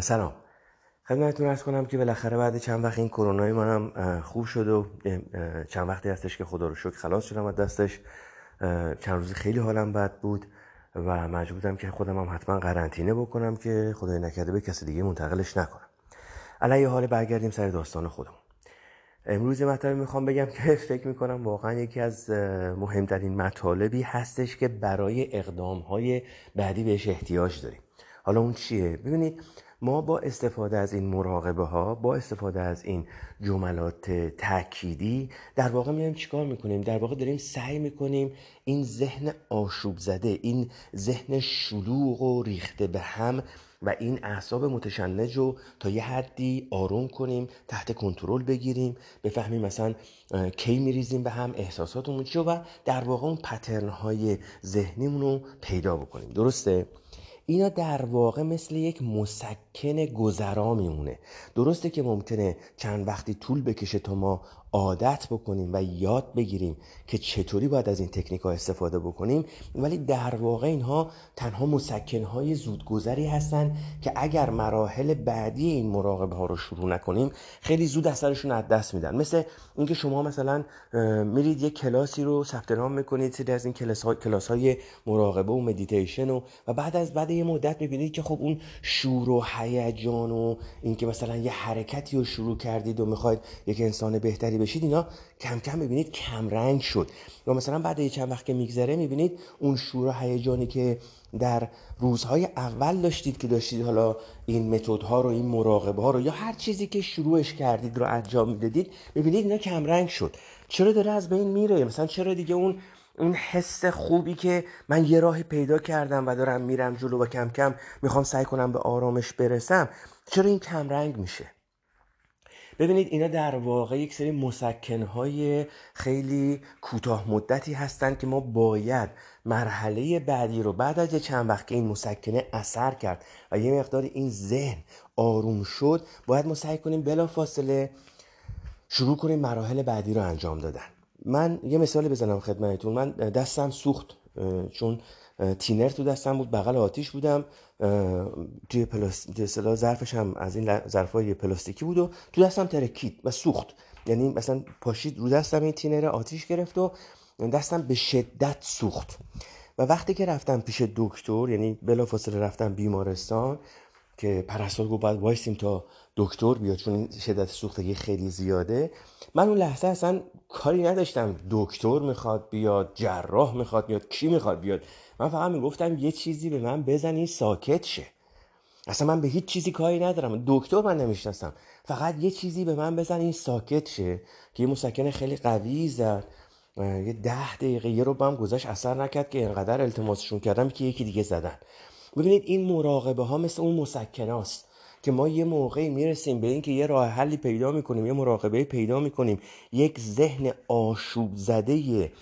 سلام خدمتتون عرض کنم که بالاخره بعد چند وقت این کرونای منم خوب شد و چند وقتی هستش که خدا رو شکر خلاص شدم از دستش. چند روزی خیلی حالم بد بود و مجبور بودم که خودم هم حتما قرنطینه بکنم که خدای نکرده به کسی دیگه منتقلش نکنم. علی حال برگردیم سر داستان خودمون. امروز مطلب میخوام بگم که فکر میکنم واقعا یکی از مهمترین مطالبی هستش که برای اقدامهای بعدی بهش احتیاج داریم. حالا اون چیه؟ ببینید ما با استفاده از این مراقبه ها، با استفاده از این جملات تأکیدی در واقع میایم چیکار میکنیم؟ در واقع داریم سعی میکنیم این ذهن آشوب زده، این ذهن شلوغ و ریخته به هم و این اعصاب متشنج رو تا یه حدی آروم کنیم، تحت کنترل بگیریم، بفهمیم مثلا کی میریزیم به هم، احساساتمون چیه و در واقع اون پترن های ذهنیمون رو پیدا بکنیم. درسته؟ اینا در واقع مثل یک مسکن گذرا میمونه. درسته که ممکنه چند وقتی طول بکشه تا ما عادت بکنیم و یاد بگیریم که چطوری باید از این تکنیک ها استفاده بکنیم، ولی در واقع اینها تنها مسکن های زودگذری هستن که اگر مراحل بعدی این مراقبه ها رو شروع نکنیم خیلی زود اثرشون از دست میدن. مثل اینکه شما مثلا میرید یک کلاسی رو ثبت نام میکنید، سری از این کلاس های مراقبه و مدیتیشن و بعد از یه مدت میبینید که خب اون شور و هیجان و اینکه مثلا یه حرکتی رو شروع کردید و میخواید یک انسان بهتری بشید، اینا کم کم میبینید کم رنگ شد. یا مثلا بعد از چند وقت که میگذره میبینید اون شور و هیجانی که در روزهای اول داشتید که داشتید حالا این متدها رو، این مراقبه ها رو یا هر چیزی که شروعش کردید رو انجام میدادید، میبینید اینا کم رنگ شد. چرا داره از بین میره؟ مثلا چرا دیگه اون حس خوبی که من یه راهی پیدا کردم و دارم میرم جلو و کم کم میخوام سعی کنم به آرامش برسم، چرا این کم رنگ میشه؟ ببینید اینا در واقع یک سری مسکن‌های خیلی کوتاه مدتی هستن که ما باید مرحله بعدی رو بعد از چند وقت که این مسکنه اثر کرد و یه مقدار این ذهن آروم شد، باید ما سعی کنیم بلافاصله شروع کنیم مراحل بعدی رو انجام دادن. من یه مثال بزنم خدمتتون. من دستم سوخت چون تینر تو دستم بود، بغل آتیش بودم، توی پلاستیک ظرفش هم از این ظرفای پلاستیکی بود و تو دستم ترکید و سوخت. یعنی مثلا پاشید رو دستم این تینر، آتیش گرفت و دستم به شدت سوخت. و وقتی که رفتم پیش دکتر، یعنی بلافاصله رفتم بیمارستان که پرستار گفت باید وایسیم تا دکتر بیاد چون این شدت سوختگی خیلی زیاده، من اون لحظه اصلا کاری نداشتم دکتر میخواد بیاد، جراح میخواد بیاد، کی میخواد بیاد. من فقط میگفتم یه چیزی به من بزنی ساکت شه. اصلا من به هیچ چیزی کاری ندارم، دکتر من نمیشناسم، فقط یه چیزی به من بزنی ساکت شه که یه مسکن خیلی قوی زد. یه 10 دقیقه یه رو بهم گذاشت، اثر نکرد که اینقدر التماسشون کردم که یکی دیگه زدن. ببینید این مراقبه ها مثل اون مسکناست که ما یه موقعی میرسیم به این که یه راه حلی پیدا میکنیم، یه مراقبه پیدا میکنیم، یک ذهن آشوب زده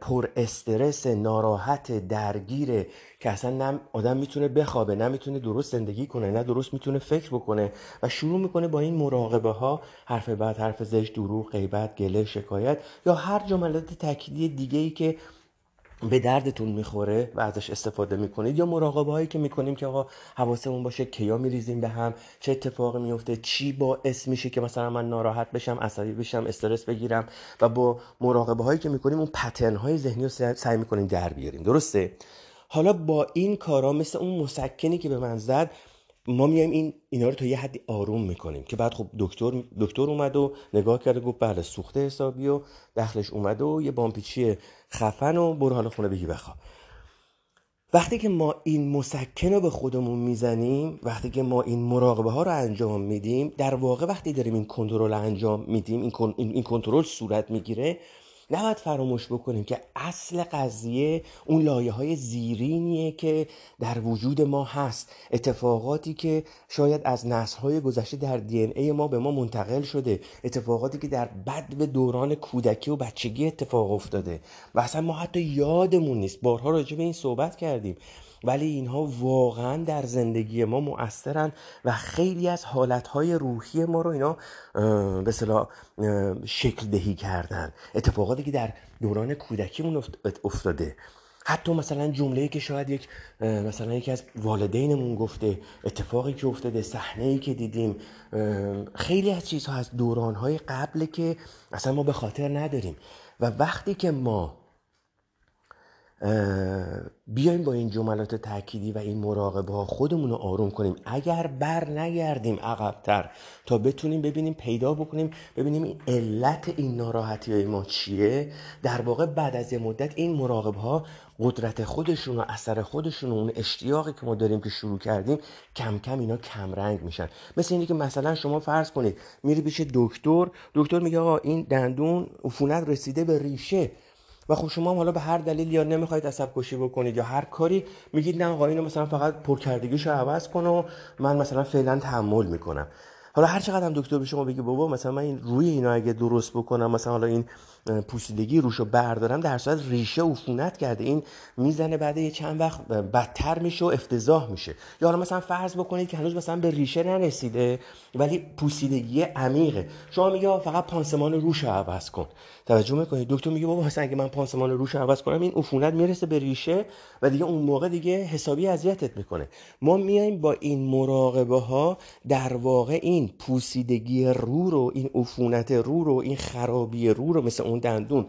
پر استرس ناراحت درگیره که اصلا نه آدم میتونه بخوابه، نه میتونه درست زندگی کنه، نه درست میتونه فکر بکنه و شروع میکنه با این مراقبه ها حرف بد، حرف زشت، دروغ، غیبت، گله، شکایت یا هر جملات تأکیدی دیگه‌ای که به دردتون میخوره و ازش استفاده میکنید، یا مراقبه هایی که میکنیم که آقا حواسمون باشه کیا میریزیم به هم، چه اتفاقی میفته، چی باعث میشه که مثلا من ناراحت بشم، عصبی بشم، استرس بگیرم و با مراقبه هایی که میکنیم اون پترن های ذهنی رو سعی میکنیم در بیاریم. درسته؟ حالا با این کارا مثل اون مسکنی که به من زد، ما میایم اینا رو تا یه حدی آروم میکنیم که بعد خب دکتر اومد و نگاه کرد و گفت بله سوخته حسابی و دخلش اومده و یه بامپیچی خفن و برو حالا خونه بگی بخواب. وقتی که ما این مسکن رو به خودمون میزنیم، وقتی که ما این مراقبه ها رو انجام میدیم، در واقع وقتی داریم این کنترل انجام میدیم، این کنترل صورت میگیره، نباید فراموش بکنیم که اصل قضیه اون لایه‌های زیرینیه که در وجود ما هست، اتفاقاتی که شاید از نسل‌های گذشته در DNA ما به ما منتقل شده، اتفاقاتی که در بدو دوران کودکی و بچگی اتفاق افتاده و اصلا ما حتی یادمون نیست. بارها راجع به این صحبت کردیم ولی اینها واقعا در زندگی ما مؤثرن و خیلی از حالتهای روحی ما رو اینا به اصطلاح شکل دهی کردن، اتفاقاتی که در دوران کودکیمون افتاده. حتی مثلا جمله‌ای که شاید یک مثلا یکی از والدینمون گفته، اتفاقی که افتاده، صحنه‌ای که دیدیم، خیلی از چیزها از دوران‌های قبل که اصلا ما به خاطر نداریم. و وقتی که ما بیایم با این جملات تأکیدی و این مراقبه ها خودمون رو آروم کنیم، اگر بر نگردیم عقب‌تر تا بتونیم ببینیم، پیدا بکنیم، ببینیم این علت این ناراحتی های ما چیه، در واقع بعد از یه مدت این مراقبه ها قدرت خودشون و اثر خودشون و اون اشتیاقی که ما داریم که شروع کردیم کم کم اینا کم رنگ میشن. مثل اینکه مثلا شما فرض کنید میری پیش دکتر، دکتر میگه آقا این دندون عفونت رسیده به ریشه، و خب شما هم حالا به هر دلیل یا نمیخواید عصب‌کشی بکنید یا هر کاری میگید نه آقا اینو مثلا فقط پرکردگیشو عوض کن و من مثلا فعلا تحمل میکنم. حالا هر چقدر هم دکتر به شما بگه بابا مثلا من این روی اینا اگه درست بکنم، مثلا حالا این پوسیدگی روشو بردارم، در صورت ریشه عفونت کرده، این میزنه بعد یه چند وقت بدتر میشه و افتضاح میشه. یا حالا مثلا فرض بکنید که هنوز مثلا به ریشه نرسیده ولی پوسیدگی عمیقه، شما میگه فقط پانسمان روشو عوض کن. توجه میکنید دکتر میگه بابا مثلا اگه من پانسمان روشو عوض کنم این عفونت میرسه به ریشه و دیگه اون موقع دیگه حسابی اذیتت میکنه. ما میایم با این مراقبه ها در واقع این پوسیدگی رو رو، این عفونت رو رو، این خرابی رو رو مثل اون دندون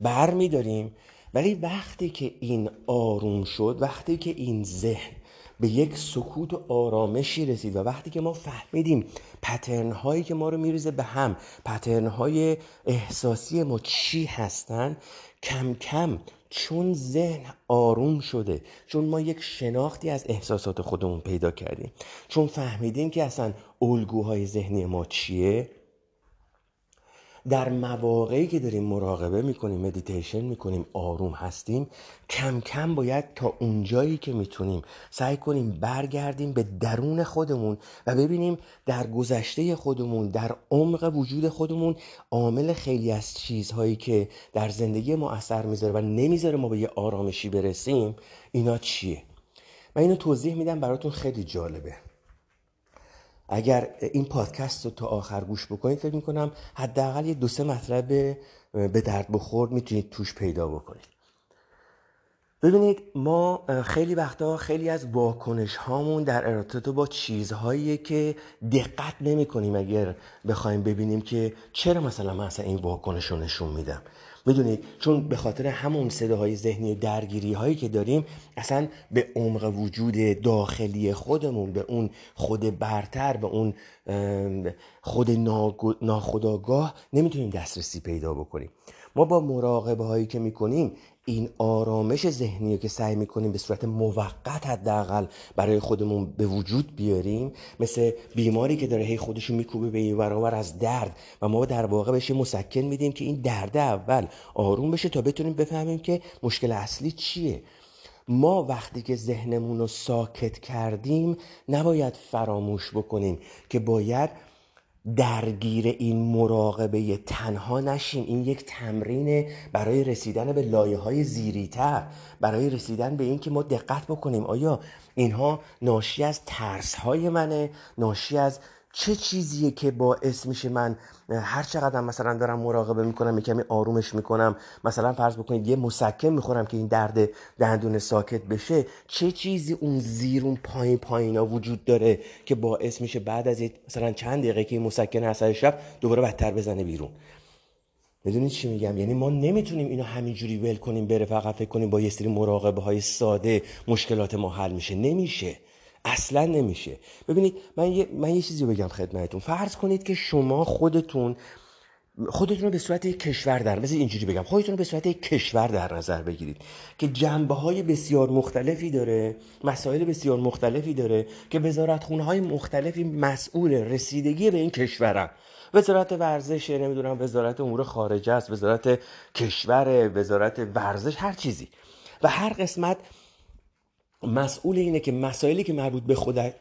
برمی داریم. ولی وقتی که این آروم شد، وقتی که این ذهن به یک سکوت و آرامشی رسید و وقتی که ما فهمیدیم پترن هایی که ما رو میریزه به هم، پترن های احساسی ما چی هستن، کم کم چون ذهن آروم شده، چون ما یک شناختی از احساسات خودمون پیدا کردیم، چون فهمیدیم که اصلا الگوهای ذهنی ما چیه، در مواقعی که داریم مراقبه میکنیم، مدیتیشن میکنیم، آروم هستیم، کم کم باید تا اونجایی که میتونیم سعی کنیم برگردیم به درون خودمون و ببینیم در گذشته خودمون، در عمق وجود خودمون عامل خیلی از چیزهایی که در زندگی ما اثر میذاره و نمیذاره ما به یه آرامشی برسیم اینا چیه. من اینو توضیح میدم براتون، خیلی جالبه. اگر این پادکست رو تا آخر گوش بکنید فکر میکنم حداقل یه 2-3 مطلب به درد بخور میتونید توش پیدا بکنید. ببینید ما خیلی وقتا خیلی از واکنش هامون در ارتباط با چیزهایی که دقت نمی کنیم اگر بخوایم ببینیم که چرا مثلا من این واکنش رو نشون میدم، میدونید چون به خاطر همون صداهای ذهنی و درگیری هایی که داریم اصلا به عمق وجود داخلی خودمون، به اون خود برتر، به اون خود ناخودآگاه نمیتونیم دسترسی پیدا بکنیم. ما با مراقبه هایی که میکنیم این آرامش ذهنی که سعی میکنیم به صورت موقت حداقل برای خودمون به وجود بیاریم، مثل بیماری که داره هی خودشو میکوبه به این ورانور از درد و ما در واقع بهش مسکن میدیم که این درد اول آروم بشه تا بتونیم بفهمیم که مشکل اصلی چیه. ما وقتی که ذهنمون رو ساکت کردیم نباید فراموش بکنیم که باید درگیر این مراقبه تنها نشیم. این یک تمرینه برای رسیدن به لایه‌های زیری‌تر، برای رسیدن به این که ما دقت بکنیم آیا اینها ناشی از ترس‌های منه، ناشی از چه چیزیه که باعث میشه من هر چقدر مثلا دارم مراقبه میکنم یکمی آرومش میکنم، مثلا فرض بکنید یه مسکن میخورم که این درد دندون ساکت بشه، چه چیزی اون زیر اون پایینا وجود داره که باعث میشه بعد از مثلا چند دقیقه که این مسکن اثر شب دوباره بدتر بزنه بیرون. میدونید چی میگم؟ یعنی ما نمیتونیم اینو همینجوری ول کنیم بره، فقط فکر کنیم با یه سری مراقبه های ساده مشکلات ما حل میشه. نمیشه، اصلا نمیشه. ببینید من یه چیزی بگم خدمتتون. فرض کنید که شما خودتون رو به صورت یک کشور در نظر بگیرید که جنبه‌های بسیار مختلفی داره، مسائل بسیار مختلفی داره که وزارتخونه‌های مختلفی مسئول رسیدگی به این کشورن. وزارت ورزش، نمیدونم وزارت امور خارجه است، وزارت کشور، وزارت ورزش، هر چیزی. و هر قسمت مسئول اینه که مسائلی که مربوط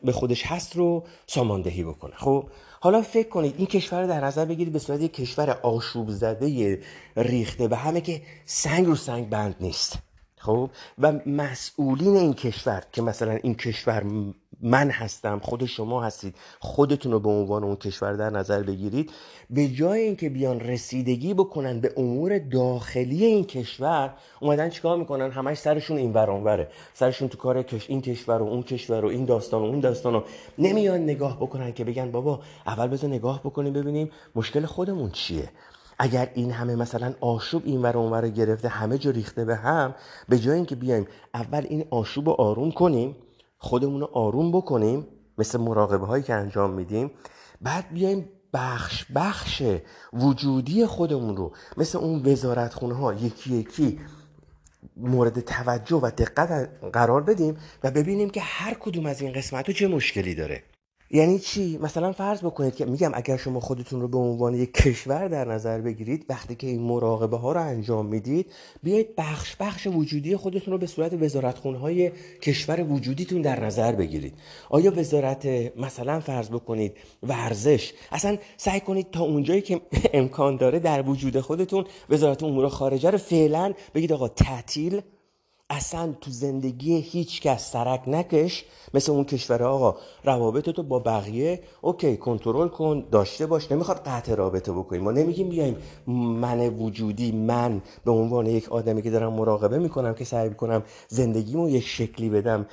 به خودش هست رو ساماندهی بکنه. خب حالا فکر کنید این کشور رو در نظر بگیرید به صورت یک کشور آشوب زده ریخته به همه که سنگ رو سنگ بند نیست. خب و مسئولین این کشور که مثلا این کشور من هستم، خود شما هستید، خودتون رو به عنوان اون کشور در نظر بگیرید، به جای اینکه بیان رسیدگی بکنن به امور داخلی این کشور، اومدن چیکار میکنن؟ همش سرشون اینور اونوره، سرشون تو کار این کشور و اون کشور و این داستان و اون داستان رو نمیان نگاه بکنن که بگن بابا اول بذار نگاه بکنیم ببینیم مشکل خودمون چیه. اگر این همه مثلا آشوب اینور اونور گرفته، همه جا ریخته به هم، به جای اینکه بیایم اول این آشوب رو آروم کنیم، خودمون رو آروم بکنیم مثل مراقبه هایی که انجام میدیم، بعد بیایم بخش بخش وجودی خودمون رو مثل اون وزارتخونه ها یکی یکی مورد توجه و دقت قرار بدیم و ببینیم که هر کدوم از این قسمت ها چه مشکلی داره. یعنی چی؟ مثلا فرض بکنید که میگم اگر شما خودتون رو به عنوان یک کشور در نظر بگیرید، وقتی که این مراقبه ها رو انجام میدید، بیایید بخش بخش وجودی خودتون رو به صورت وزارتخونه های کشور وجودیتون در نظر بگیرید. آیا وزارت مثلا فرض بکنید ورزش، اصلا سعی کنید تا اونجایی که امکان داره در وجود خودتون وزارت امور خارجه رو فعلا بگید آقا تعطیل، اصلا تو زندگی هیچ کس سرک نکش، مثل اون کشور آقا روابطتو با بقیه اوکی کنترل کن، داشته باش، نمیخواد قطع رابطه بکنیم. ما نمیگیم بیایم من وجودی، من به عنوان یک آدمی که دارم مراقبه میکنم که سعی میکنم زندگیمو یک شکلی بدم،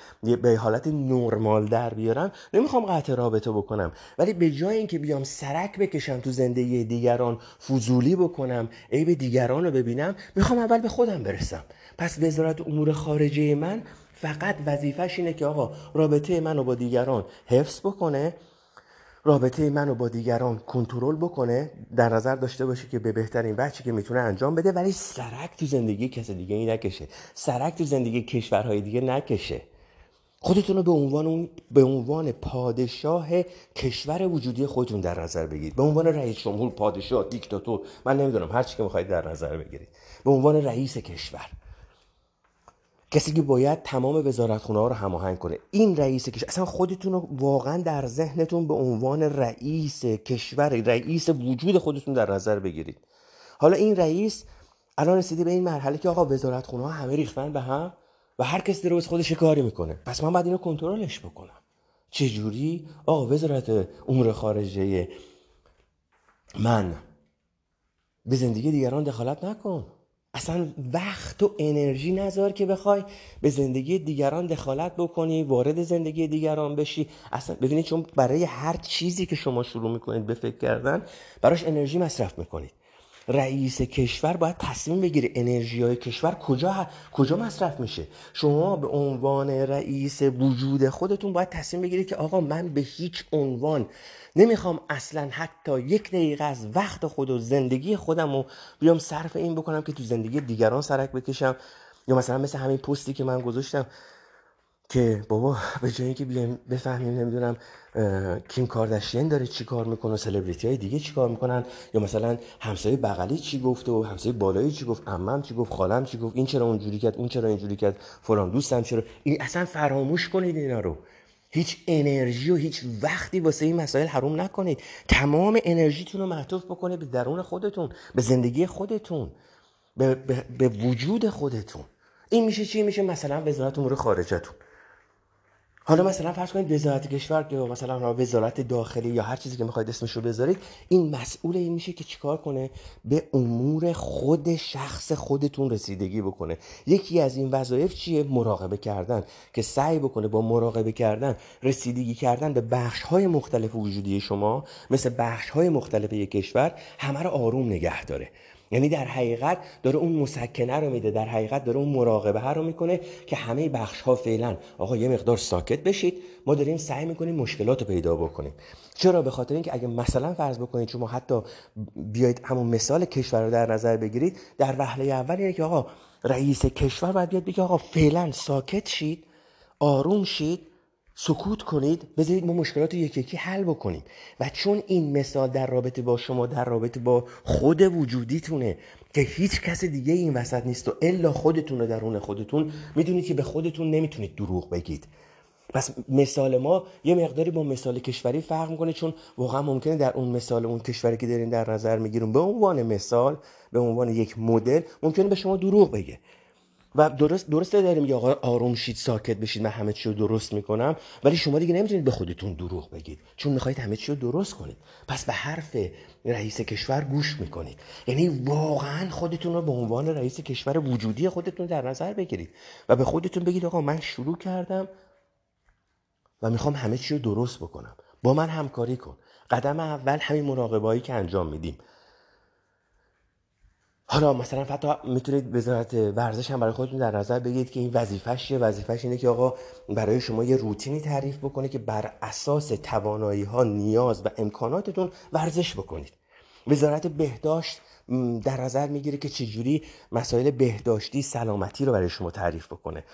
به حالت نرمال در بیارم، نمیخوام قطع رابطه بکنم، ولی به جای اینکه بیام سرک بکشم تو زندگی دیگران، فضولی بکنم، عیب دیگرانو ببینم، میخوام اول به خودم برسم. پس وزارت امور خارجه من فقط وظیفه‌ش اینه که آقا رابطه منو با دیگران حفظ بکنه، رابطه منو با دیگران کنترل بکنه، در نظر داشته باشه که به بهترین وجهی که میتونه انجام بده، ولی سرک تو زندگی کس دیگه ای نکشه، سرک تو زندگی کشورهای دیگه نکشه. خودتون رو به عنوان پادشاه کشور وجودی خودتون در نظر بگیرید، به عنوان رئیس جمهور، پادشاه، دیکتاتور، من نمیدونم، هر چی که می‌خواید در نظر بگیرید، به عنوان رئیس کشور، کسی که باید تمام وزارتخونه‌ها رو هماهنگ کنه. این رئیس کشور، اصلا خودتون رو واقعا در ذهنتون به عنوان رئیس کشور، رئیس وجود خودتون در نظر بگیرید. حالا این رئیس الان رسیده به این مرحله که آقا وزارتخونه‌ها همه ریختن به هم و هر کسی داره از خودش کاری میکنه، پس من باید اینو کنترلش بکنم. چه جوری؟ آقا وزارت امور خارجه من به زندگی دیگران دخالت نکن، اصلا وقت و انرژی نذار که بخوای به زندگی دیگران دخالت بکنی، وارد زندگی دیگران بشی. اصلا ببینید، چون برای هر چیزی که شما شروع میکنید به فکر کردن، براش انرژی مصرف میکنید. رئیس کشور باید تصمیم بگیره انرژی‌های کشور کجا مصرف میشه. شما به عنوان رئیس وجود خودتون باید تصمیم بگیرید که آقا من به هیچ عنوان نمیخوام اصلا حتی یک دقیقه از وقت خود و زندگی خودم رو بیام صرف این بکنم که تو زندگی دیگران سرک بکشم. یا مثلا مثل همین پستی که من گذاشتم که بابا به جایی که بیایم بفهمیم نمیدونم کیم کارداشیان داره چی کار میکنه، سلبریتی های دیگه چی کار میکنن، یا مثلا همسایه بغلی چی گفت و همسایه بالایی چی گفت، عمم چی گفت، خالم چی گفت، این چرا اونجوری کرد، اون چرا اینجوری کرد، فلان دوستم چرا، این اصلا فراموش کنید اینا رو. هیچ انرژی و هیچ وقتی واسه این مسائل حروم نکنید. تمام انرژیتون رو معطوف بکنید به درون خودتون، به زندگی خودتون، به وجود خودتون. این میشه چی؟ میشه مثلا وزارت امور خارجه‌تون. حالا مثلا فرض کنید وزارت کشور یا مثلا وزارت داخلی یا هر چیزی که میخواید اسمش رو بذارید، این مسئول این میشه که چیکار کنه؟ به امور خود شخص خودتون رسیدگی بکنه. یکی از این وظایف چیه؟ مراقبه کردن، که سعی بکنه با مراقبه کردن رسیدگی کردن به بخش‌های مختلف وجودی شما، مثل بخش‌های مختلف یک کشور، همه رو آروم نگه داره. یعنی در حقیقت داره اون مسکنه رو میده، در حقیقت داره اون مراقبه رو میکنه که همه بخش ها فعلا آقا یه مقدار ساکت بشید، ما داریم سعی میکنیم مشکلات رو پیدا بکنیم. چرا؟ به خاطر اینکه اگه مثلا فرض بکنید شما حتی بیاید همون مثال کشور رو در نظر بگیرید، در وهله اول اینه که آقا رئیس کشور باید بیاد بگه آقا فعلا ساکت شید، آروم شید، سکوت کنید، بذارید ما مشکلات رو یکی یکی حل بکنیم. و چون این مثال در رابطه با شما، در رابطه با خود وجودیتونه که هیچ کس دیگه این وسط نیست و الا خودتونه درون خودتون، میدونید که به خودتون نمیتونید دروغ بگید. پس مثال ما یه مقداری با مثال کشوری فرق میکنه، چون واقعا ممکنه در اون مثال اون کشوری که دارین در نظر میگیرون به عنوان مثال، به عنوان یک مدل، ممکنه به شما دروغ بگه. و درسته داریم یا آقا آروم شید ساکت بشید، من همه چی رو درست میکنم، ولی شما دیگه نمیتونید به خودتون دروغ بگید، چون میخواید همه چی رو درست کنید. پس به حرف رئیس کشور گوش میکنید، یعنی واقعا خودتون رو به عنوان رئیس کشور وجودی خودتون در نظر بگیرید و به خودتون بگید آقا من شروع کردم و میخوام همه چی رو درست بکنم، با من همکاری کن. قدم اول همین مراقبه‌ای که انجام میدیم. حالا مثلا حتی میتونید وزارت ورزش هم برای خودتون در نظر بگیرید که این وظیفه‌شه، وظیفه‌ش اینه که آقا برای شما یه روتینی تعریف بکنه که بر اساس توانایی‌ها، نیاز و امکاناتتون ورزش بکنید. وزارت بهداشت در نظر میگیره که چجوری مسائل بهداشتی، سلامتی رو برای شما تعریف بکنه.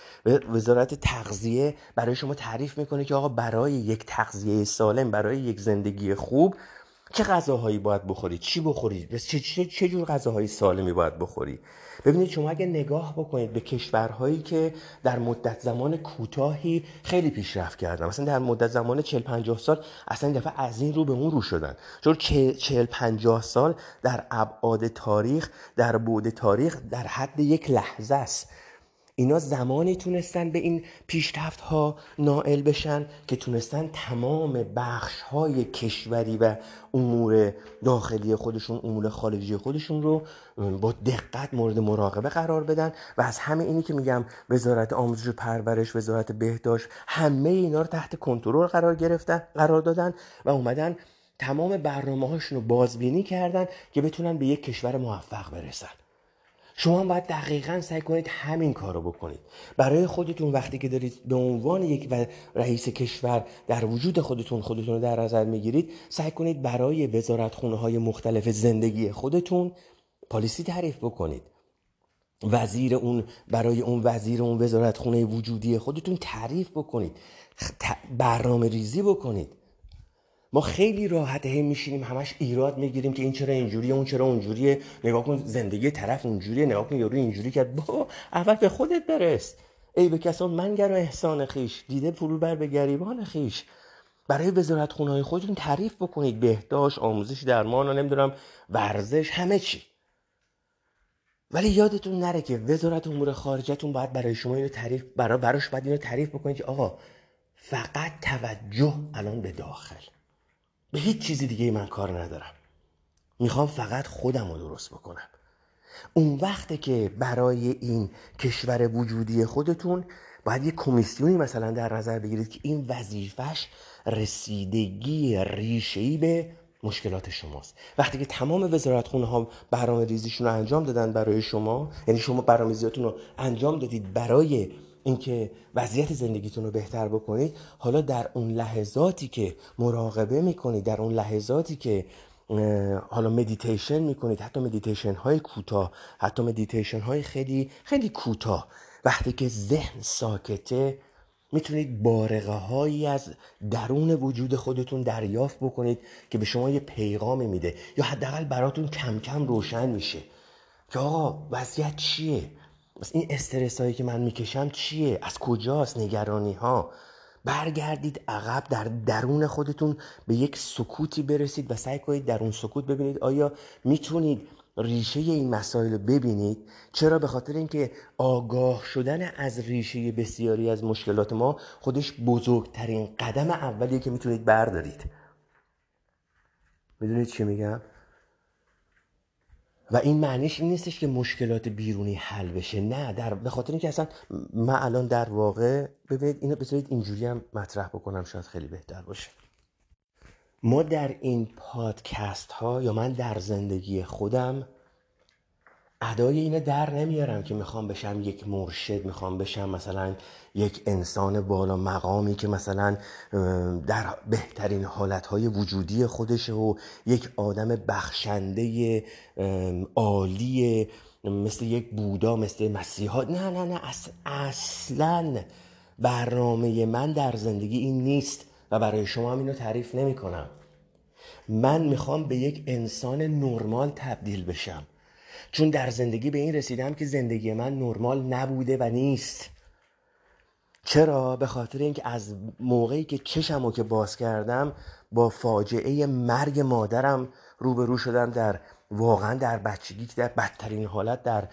وزارت تغذیه برای شما تعریف میکنه که آقا برای یک تغذیه سالم، برای یک زندگی خوب چه غذاهایی باید بخوری، چی بخوری، چه جور غذاهای سالمی باید بخوری. ببینید شما اگه نگاه بکنید به کشورهایی که در مدت زمان کوتاهی خیلی پیشرفت کردن، مثلا در مدت زمان 40-50 سال اصلا این دفعه از این رو به اون رو شدن، چون 40-50 سال در ابعاد تاریخ، در بعد تاریخ در حد یک لحظه است. اینا زمانی تونستن به این پیشرفت‌ها نائل بشن که تونستن تمام بخش‌های کشوری و امور داخلی خودشون، امور خارجی خودشون رو با دقت مورد مراقبه قرار بدن و از همه اینی که میگم وزارت آموزش و پرورش، وزارت بهداشت، همه اینا رو تحت کنترل قرار گرفتن، قرار دادن و اومدن تمام برنامه‌هاشون رو بازبینی کردن که بتونن به یک کشور موفق برسن. شما هم باید دقیقاً سعی کنید همین کار رو بکنید. برای خودتون وقتی که دارید به عنوان یک رئیس کشور در وجود خودتون رو در نظر میگیرید، سعی کنید برای وزارتخونه‌های مختلف زندگی خودتون پالیسی تعریف بکنید. وزیر اون، برای اون وزیر اون وزارتخونه وجودی خودتون تعریف بکنید. برنامه ریزی بکنید. ما خیلی راحت میشینیم همش ایراد میگیریم که این چرا اینجوریه، اون چرا اونجوریه، نگاه کن زندگی طرف اونجوریه، نگاه کن یارو اینجوری کرد. با اول به خودت برس. ای به کسان منگر و احسان خیش، دیده فرو بر به گریبان خیش. برای وزارتخونه‌های خودتون تعریف بکنید، بهداشت، آموزش، درمان و نمیدونم ورزش، همه چی. ولی یادتون نره که وزارت امور خارجه‌تون باید برای شما اینو تعریف، براش باید اینو تعریف بکنید که آقا فقط توجه الان به داخل، به هیچ چیزی دیگه من کار ندارم، میخوام فقط خودم رو درست بکنم. اون وقته که برای این کشور وجودی خودتون باید یه کمیسیونی مثلا در نظر بگیرید که این وظیفش رسیدگی ریشه‌ای به مشکلات شماست. وقتی که تمام وزارتخونه‌ها برنامه‌ریزیشون رو انجام دادن برای شما، یعنی شما برنامه‌ریزیاتون رو انجام دادید برای اینکه وضعیت زندگیتون رو بهتر بکنید، حالا در اون لحظاتی که مراقبه میکنید، در اون لحظاتی که حالا مدیتیشن میکنید، حتی مدیتیشن های کوتاه، حتی مدیتیشن های خیلی خیلی کوتاه، وقتی که ذهن ساکته میتونید بارقه هایی از درون وجود خودتون دریافت بکنید که به شما یه پیغامی میده یا حداقل براتون کم کم روشن میشه که آقا وضعیت چیه، این استرس هایی که من میکشم چیه، از کجاست، نگرانی ها. برگردید عقب، در درون خودتون به یک سکوتی برسید و سعی کنید در اون سکوت ببینید آیا میتونید ریشه این مسائل رو ببینید. چرا؟ به خاطر اینکه آگاه شدن از ریشه بسیاری از مشکلات ما خودش بزرگترین قدم اولیه که میتونید بردارید. میدونید چی میگم؟ و این معنیش این نیستش که مشکلات بیرونی حل بشه، نه، به خاطر اینکه اصلا من الان در واقع، ببینید اینو بذارید اینجوری هم مطرح بکنم شاید خیلی بهتر باشه. ما در این پادکست ها یا من در زندگی خودم ادای اینو در نمیارم که میخوام بشم یک مرشد، میخوام بشم مثلا یک انسان بالا مقامی که مثلا در بهترین حالتهای وجودی خودشه و یک آدم بخشنده عالی مثل یک بودا، مثل مسیحا. نه نه نه، اصلا برنامه من در زندگی این نیست و برای شما هم اینو تعریف نمی کنم. من میخوام به یک انسان نرمال تبدیل بشم، چون در زندگی به این رسیدم که زندگی من نرمال نبوده و نیست. چرا؟ به خاطر اینکه از موقعی که چشمو که باز کردم با فاجعه مرگ مادرم روبرو شدم، در واقعا در بچگی که در بدترین حالت در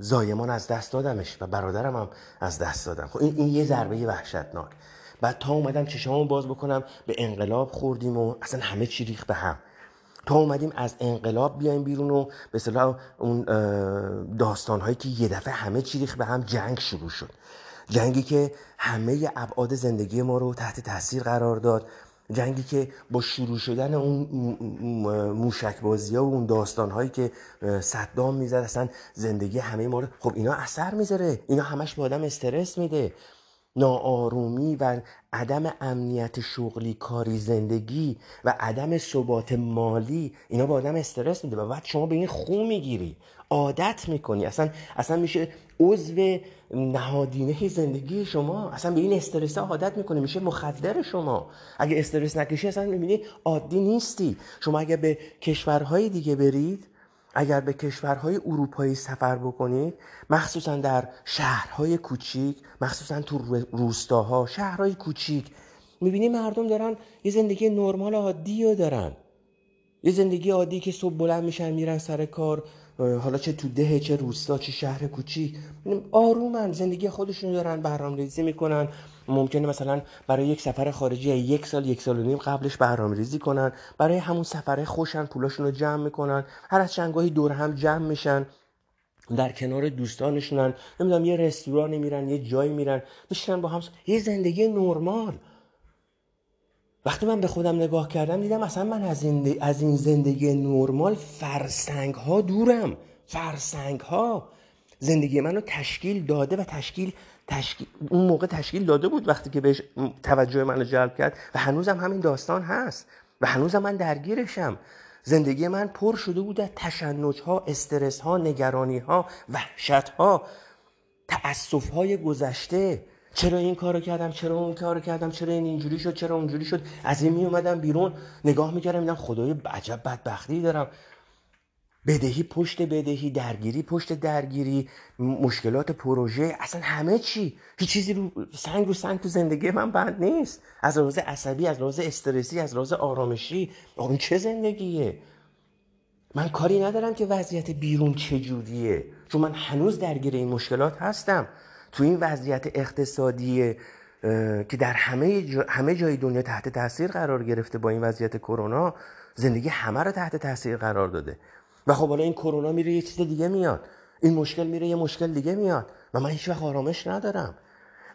زایمان از دست دادمش و برادرم هم از دست دادم. خب این یه ضربه وحشتناک. بعد تا اومدم چشمامو باز بکنم به انقلاب خوردیم و اصلا همه چی ریخت به هم. تا اومدیم از انقلاب بیایم بیرون و به اصطلاح اون داستان‌هایی که یه دفعه همه چی ریخت به هم، جنگ شروع شد. جنگی که همه ابعاد زندگی ما رو تحت تاثیر قرار داد. جنگی که با شروع شدن اون موشکبازی‌ها و اون داستان‌هایی که صدام میزد اصلا زندگی همه ما رو، خب اینا اثر میذاره، اینا همش به آدم استرس میده، ناآرومی و عدم امنیت شغلی، کاری، زندگی و عدم ثبات مالی، اینا به آدم استرس میده و بعد شما به این خو میگیری، عادت میکنی، اصلا میشه عضو نهادینه زندگی شما، اصلا به این استرس ها عادت میکنی، میشه مخدر شما. اگه استرس نکشی اصلا میبینی عادی نیستی. شما اگه به کشورهای دیگه برید، اگر به کشورهای اروپایی سفر بکنید، مخصوصا در شهرهای کوچیک، مخصوصا تو روستاها، شهرهای کوچیک، میبینی مردم دارن یه زندگی نرمال عادی رو دارن، یه زندگی عادی که صبح بلند میشن میرن سر کار، حالا چه تو ده، چه روستا، چه شهر کوچیک، آرومن، زندگی خودشونو دارن، برنامه‌ریزی میکنن. ممکنه مثلا برای یک سفر خارجی یک سال و نیم قبلش برنامه‌ریزی کنن، برای همون سفره خوشن، پولاشونو جمع میکنن، هر از چند گاهی دور هم جمع میشن، در کنار دوستانشونن، نمیدونم یه رستورانی میرن، یه جایی میرن، میشینن با هم، یه زندگی نرمال. وقتی من به خودم نگاه کردم دیدم اصلا من از این زندگی نرمال فرسنگ‌ها دورم. فرسنگ‌ها زندگی منو تشکیل داده و اون موقع تشکیل داده بود وقتی که بهش توجه منو جلب کرد و هنوزم همین داستان هست و هنوزم من درگیرشم. زندگی من پر شده بود از تشنج‌ها، استرس‌ها، نگرانی‌ها، وحشت‌ها، تأسف‌های گذشته. چرا این کارو کردم، چرا اون کارو کردم، چرا این اینجوری شد، چرا اونجوری شد. از این می اومدم بیرون، نگاه میکردم دیدم خدای عجب بدبختی دارم، بدهی پشت بدهی، درگیری پشت درگیری، مشکلات پروژه، اصلا همه چی، هیچ چیزی رو سنگ تو زندگی من بند نیست، از لحاظ عصبی، از لحاظ استرسی، از لحاظ آرامشی. اون چه زندگیه؟ من کاری ندارم که وضعیت بیرون چه جوریه، چون من هنوز درگیر این مشکلات هستم. تو این وضعیت اقتصادی که در همه جای دنیا تحت تاثیر قرار گرفته، با این وضعیت کرونا زندگی همه رو تحت تاثیر قرار داده و خب حالا این کرونا میره یه چیز دیگه میاد، این مشکل میره یه مشکل دیگه میاد و من هیچ وقت آرامش ندارم.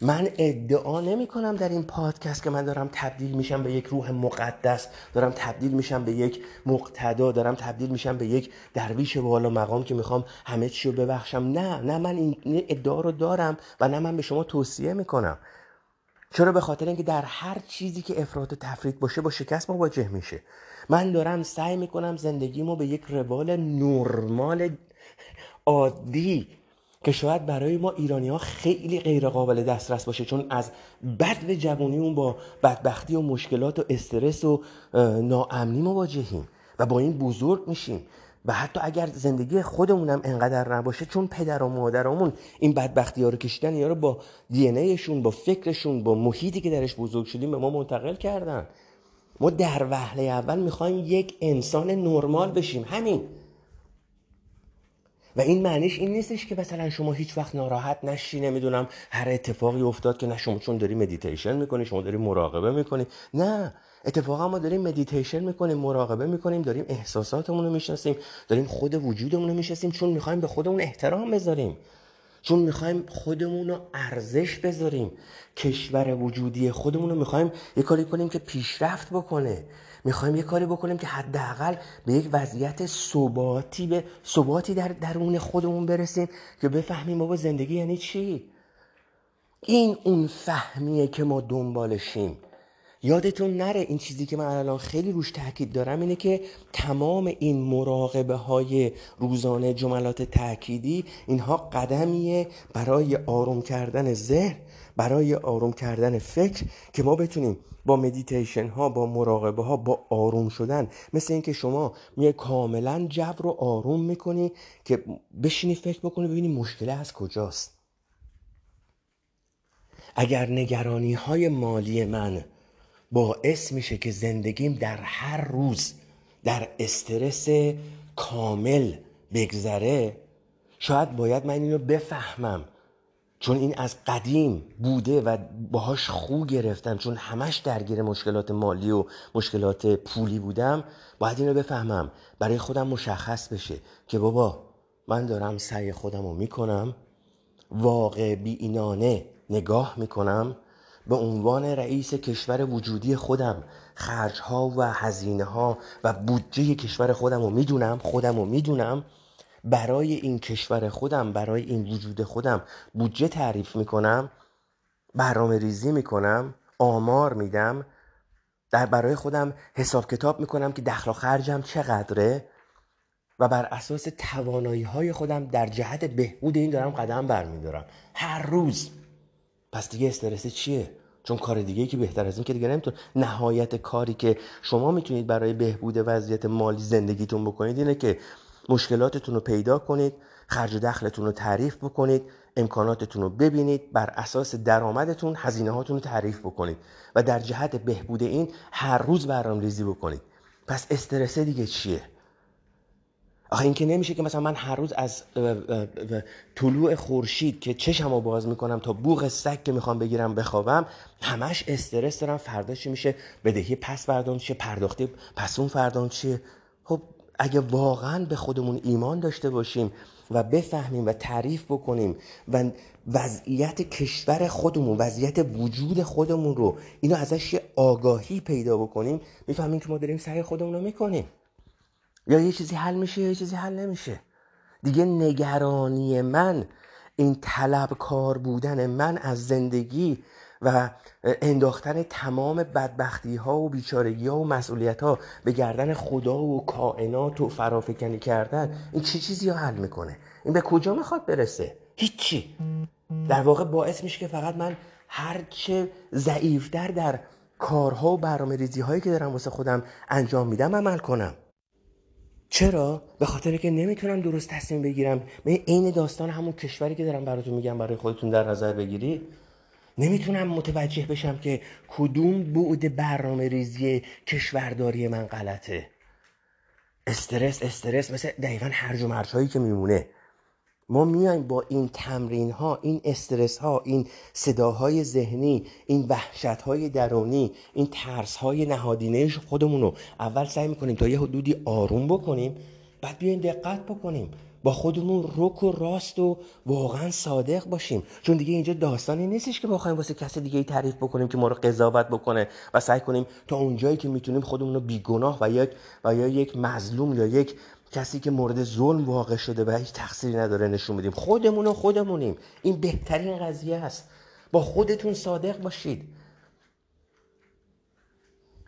من ادعا نمی کنم در این پادکست که من دارم تبدیل میشم به یک روح مقدس، دارم تبدیل میشم به یک مقتدا، دارم تبدیل میشم به یک درویش بالا مقام که میخوام همه چی رو ببخشم. نه من این ادعا رو دارم و نه من به شما توصیه میکنم. چرا؟ به خاطر اینکه در هر چیزی که افراط و تفریط باشه با شکست مواجه میشه. من دارم سعی میکنم زندگیمو به یک روال نرمال عادی که شاید برای ما ایرانی‌ها خیلی غیر قابل دسترس باشه، چون از بدو جوونیمون با بدبختی و مشکلات و استرس و ناامنی مواجهیم و با این بزرگ میشیم و حتی اگر زندگی خودمونم انقدر نباشه، چون پدر و مادرمون این بدبختی‌ها رو کشیدن، اینا رو با دی‌ان‌ای‌شون، با فکرشون، با محیطی که درش بزرگ شدیم به ما منتقل کردن. ما در وهله اول می‌خوایم یک انسان نرمال بشیم، همین. و این معنیش این نیستش که مثلا شما هیچ وقت ناراحت نشی، نمیدونم هر اتفاقی افتاد که نه، شما چون داری مدیتیشن میکنی، شما داری مراقبه میکنی. نه، اتفاقا ما داریم مدیتیشن میکنیم، مراقبه میکنیم، داریم احساساتمون رو میشناسیم، داریم خود وجودمون رو میشناسیم، چون میخوایم به خودمون احترام بذاریم، چون میخوایم خودمون رو ارزش بذاریم، کشور وجودی خودمون رو میخوایم یه کاری کنیم که پیشرفت بکنه، میخوایم یه کاری بکنیم که حداقل به یک وضعیت ثباتی، به ثباتی در درون خودمون برسیم که بفهمیم بابا زندگی یعنی چی. این اون فهمیه که ما دنبالشیم. یادتون نره این چیزی که من الان خیلی روش تاکید دارم اینه که تمام این مراقبه های روزانه، جملات تأکیدی، اینها قدمیه برای آروم کردن ذهن، برای آروم کردن فکر، که ما بتونیم با مدیتیشن ها، با مراقبه ها، با آروم شدن، مثل این که شما میای کاملا جو رو آروم میکنی که بشینی فکر بکنی ببینی مشکل از کجاست. اگر نگرانی های مالی من باعث میشه که زندگیم در هر روز در استرس کامل بگذره، شاید باید من اینو بفهمم، چون این از قدیم بوده و باهاش خو گرفتم، چون همش درگیر مشکلات مالی و مشکلات پولی بودم. باید اینو بفهمم، برای خودم مشخص بشه که بابا من دارم سعی خودم رو میکنم، واقع بینانه نگاه میکنم، به عنوان رئیس کشور وجودی خودم خرج‌ها و هزینه‌ها و بودجه کشور خودم رو میدونم، برای این کشور خودم، برای این وجود خودم بودجه تعریف میکنم، برنامه ریزی میکنم، آمار میدم، برای خودم حساب کتاب میکنم که دخل و خرجم چقدره و بر اساس توانایی‌های خودم در جهت بهبود این دارم قدم برمیدارم هر روز. پس دیگه استرس چیه؟ چون کار دیگه‌ای که بهتر از این که دیگه نمیتونه. نهایت کاری که شما میتونید برای بهبود وضعیت مالی زندگیتون بکنید اینه که مشکلاتتون رو پیدا کنید، خرج و دخلتون رو تعریف بکنید، امکاناتتون رو ببینید، بر اساس درآمدتون هزینه‌هاتون رو تعریف بکنید و در جهت بهبود این هر روز برنامه‌ریزی بکنید. پس استرس دیگه چیه؟ آخه این که نمیشه که مثلا من هر روز از طلوع خورشید که چشمو باز میکنم تا بوق سگ که میخوام بگیرم بخوابم همش استرس دارم. فردا چی میشه؟ بدهی پس فردا چیه؟ پرداختی پس اون فردا چیه؟ خب اگه واقعا به خودمون ایمان داشته باشیم و بفهمیم و تعریف بکنیم و وضعیت کشور خودمون، وضعیت وجود خودمون رو اینو ازش یه آگاهی پیدا بکنیم، میفهمیم که ما داریم سعی خودمون رو میکنیم، یا یه چیزی حل میشه یا یه چیزی حل نمیشه. دیگه نگرانی من، این طلبکار بودن من از زندگی و انداختن تمام بدبختی ها و بیچارگی ها و مسئولیت ها به گردن خدا و کائنات و فرافکنی کردن، این چه چیزی رو حل میکنه؟ این به کجا میخواد برسه؟ هیچی. در واقع باعث میشه که فقط من هرچه ضعیفتر در کارها و برنامه ریزی هایی که دارم واسه خودم انجام میدم عمل کنم. چرا؟ به خاطر که نمیتونم درست تصمیم بگیرم. من این داستان همون کشوری که دارم براتون میگم برای خودتون در نظر بگیری، نمیتونم متوجه بشم که کدوم بعد برنامه ریزی کشورداری من غلطه. استرس مثل دقیقاً هرج و مرج هایی که میمونه. ما میایم با این تمرین ها، این استرس ها، این صداهای ذهنی، این وحشت های درونی، این ترس های نهادینه خودمون رو اول سعی میکنیم تا یه حدودی آروم بکنیم، بعد بیایم دقت بکنیم، با خودمون رک و راست و واقعا صادق باشیم. چون دیگه اینجا داستانی نیستش که بخوایم واسه کسی دیگه ای تعریف بکنیم که ما رو قضاوت بکنه و سعی کنیم تا اونجایی که میتونیم خودمون رو بیگناه و یا یک مظلوم یا یک کسی که مورد ظلم واقع شده و هیچ تقصیری نداره نشون میدیم. خودمون و خودمونیم. این بهترین قضیه است. با خودتون صادق باشید.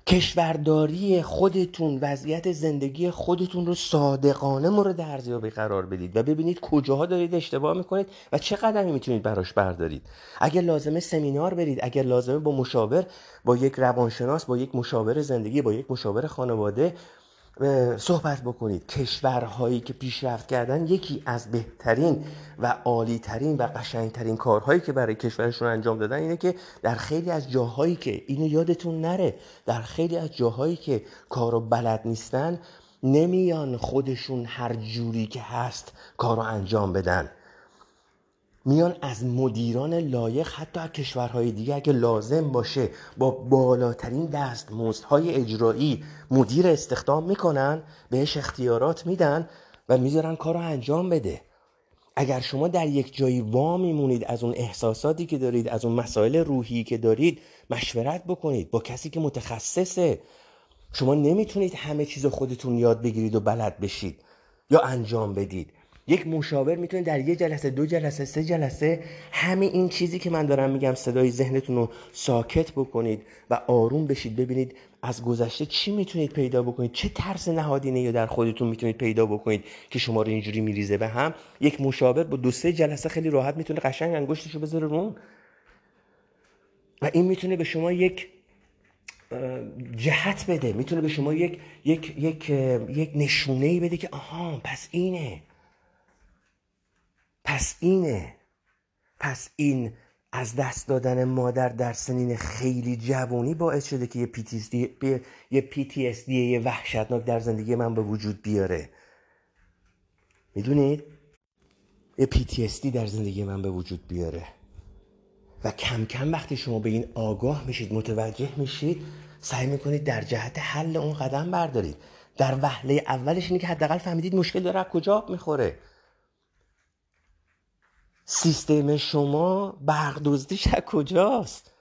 کشورداری خودتون، وضعیت زندگی خودتون رو صادقانه مورد ارزیابی قرار بدید و ببینید کجاها دارید اشتباه میکنید و چه قدمی میتونید براش بردارید. اگر لازمه سمینار برید، اگر لازمه با مشاور، با یک روانشناس، با یک مشاور زندگی، با یک مشاور خانواده صحبت بکنید. کشورهایی که پیشرفت کردن یکی از بهترین و عالیترین و قشنگترین کارهایی که برای کشورشون انجام دادن اینه که در خیلی از جاهایی که اینو یادتون نره، در خیلی از جاهایی که کارو بلد نیستن نمیان خودشون هر جوری که هست کارو انجام بدن، میان از مدیران لایق حتی از کشورهای دیگه اگه لازم باشه با بالاترین دستمزدهای اجرایی مدیر استخدام میکنن، بهش اختیارات میدن و میذارن کارو انجام بده. اگر شما در یک جایی وا میمونید، از اون احساساتی که دارید، از اون مسائل روحی که دارید مشورت بکنید با کسی که متخصصه. شما نمیتونید همه چیزو خودتون یاد بگیرید و بلد بشید یا انجام بدید. یک مشاور میتونه در یه جلسه، دو جلسه، سه جلسه همین این چیزی که من دارم میگم، صدای ذهنتون رو ساکت بکنید و آروم بشید، ببینید از گذشته چی میتونید پیدا بکنید، چه ترس نهادینه یا در خودتون میتونید پیدا بکنید که شما رو اینجوری میریزه به هم. یک مشاور با دو سه جلسه خیلی راحت میتونه قشنگ انگشتشو بذاره رو و این میتونه به شما یک جهت بده، میتونه به شما یک نشونه‌ای بده که آها پس اینه، پس این از دست دادن مادر در سنین خیلی جوانی باعث شده که یه PTSD وحشتناک در زندگی من به وجود بیاره. میدونید؟ یه PTSD در زندگی من به وجود بیاره. و کم کم وقتی شما به این آگاه میشید، متوجه میشید، سعی میکنید در جهت حل اون قدم بردارید. در وهله اولش اینه که حداقل فهمیدید مشکل داره کجا میخوره. سیستم شما برق دزدیش کجاست؟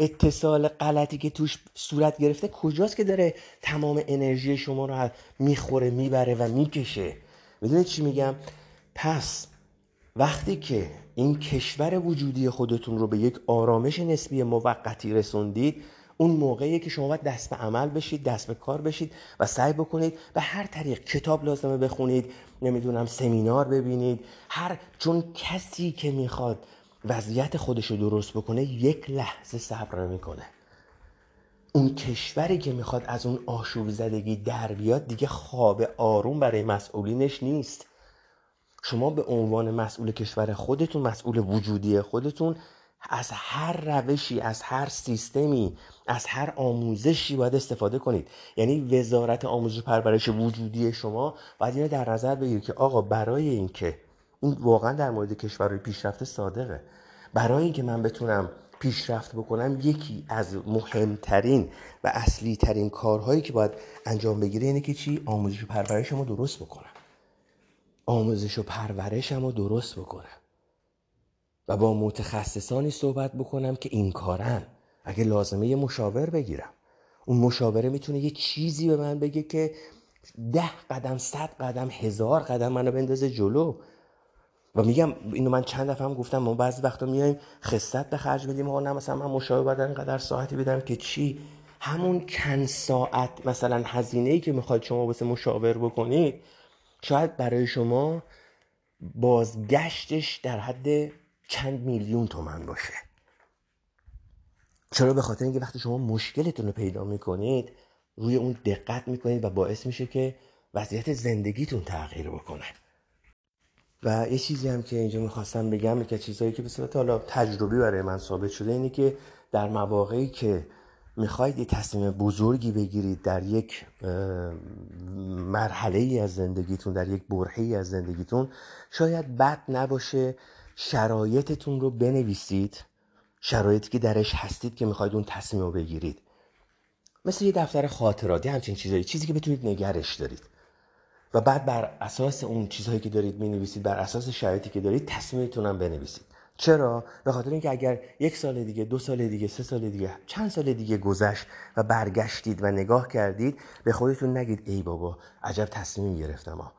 اتصال غلطی که توش صورت گرفته کجاست که داره تمام انرژی شما رو میخوره، میبره و میکشه؟ میدونید چی میگم؟ پس وقتی که این کشور وجودی خودتون رو به یک آرامش نسبی موقتی رسوندید، اون موقعیه که شما باید دست به عمل بشید، دست به کار بشید و سعی بکنید به هر طریق. کتاب لازمه بخونید، نمیدونم سمینار ببینید، چون کسی که میخواد وضعیت خودش رو درست بکنه یک لحظه صبر نمیکنه. اون کشوری که میخواد از اون آشوب زدگی در بیاد دیگه خواب آروم برای مسئولینش نیست. شما به عنوان مسئول کشور خودتون، مسئول وجودی خودتون، از هر روشی، از هر سیستمی، از هر آموزشی باید استفاده کنید. یعنی وزارت آموزش و پرورش وجودی شما باید اینو در نظر بگیرید که آقا برای اینکه این واقعا در مورد کشورهای پیشرفته صادقه، برای اینکه من بتونم پیشرفت بکنم، یکی از مهمترین و اصلی ترین کارهایی که باید انجام بگیره اینه که چی؟ آموزش و پرورشمو درست بکنم. آموزش و پرورشمو درست بکنم و با متخصصانی صحبت بکنم که این کارن. اگه لازمه یه مشاور بگیرم، اون مشاوره میتونه یه چیزی به من بگه که 10 قدم، 100 قدم، 1000 قدم منو بندازه جلو. و میگم اینو من چند دفعه هم گفتم، ما بعضی وقتا میایم خصت به خرج بدیم، آقا نه مثلا من مشاور بعد اینقدر ساعتی بدم که چی؟ همون چند ساعت مثلا هزینه‌ای که میخواید شما واسه مشاور بکنید، شاید برای شما بازگشتش در حد چند میلیون تومان باشه. چرا؟ به خاطر اینکه وقتی شما مشکلتون رو پیدا میکنید، روی اون دقت میکنید و باعث میشه که وضعیت زندگیتون تغییر بکنه. و یه چیزی هم که اینجا میخواستم بگم، یکی چیزایی که به صورت حالا تجربی برای من ثابت شده اینه که در مواقعی که میخواید یه تصمیم بزرگی بگیرید در یک مرحله‌ای از زندگیتون، در یک برهه‌ای از زندگیتون، شاید بد نباشه شرایطتون رو بنویسید، شرایطی که درش هستید که میخواید اون تصمیم رو بگیرید. مثل یه دفتر خاطراتی، همچین چیزایی، چیزی که بتونید نگرش دارید و بعد بر اساس اون چیزهایی که دارید مینویسید، بر اساس شرایطی که دارید تصمیمتون هم بنویسید. چرا؟ به خاطر اینکه اگر 1 سال دیگه، 2 سال دیگه، 3 سال دیگه، چند سال دیگه گذشت و برگشتید و نگاه کردید، به خودتون نگید ای بابا عجب تصمیم گرفتم ها.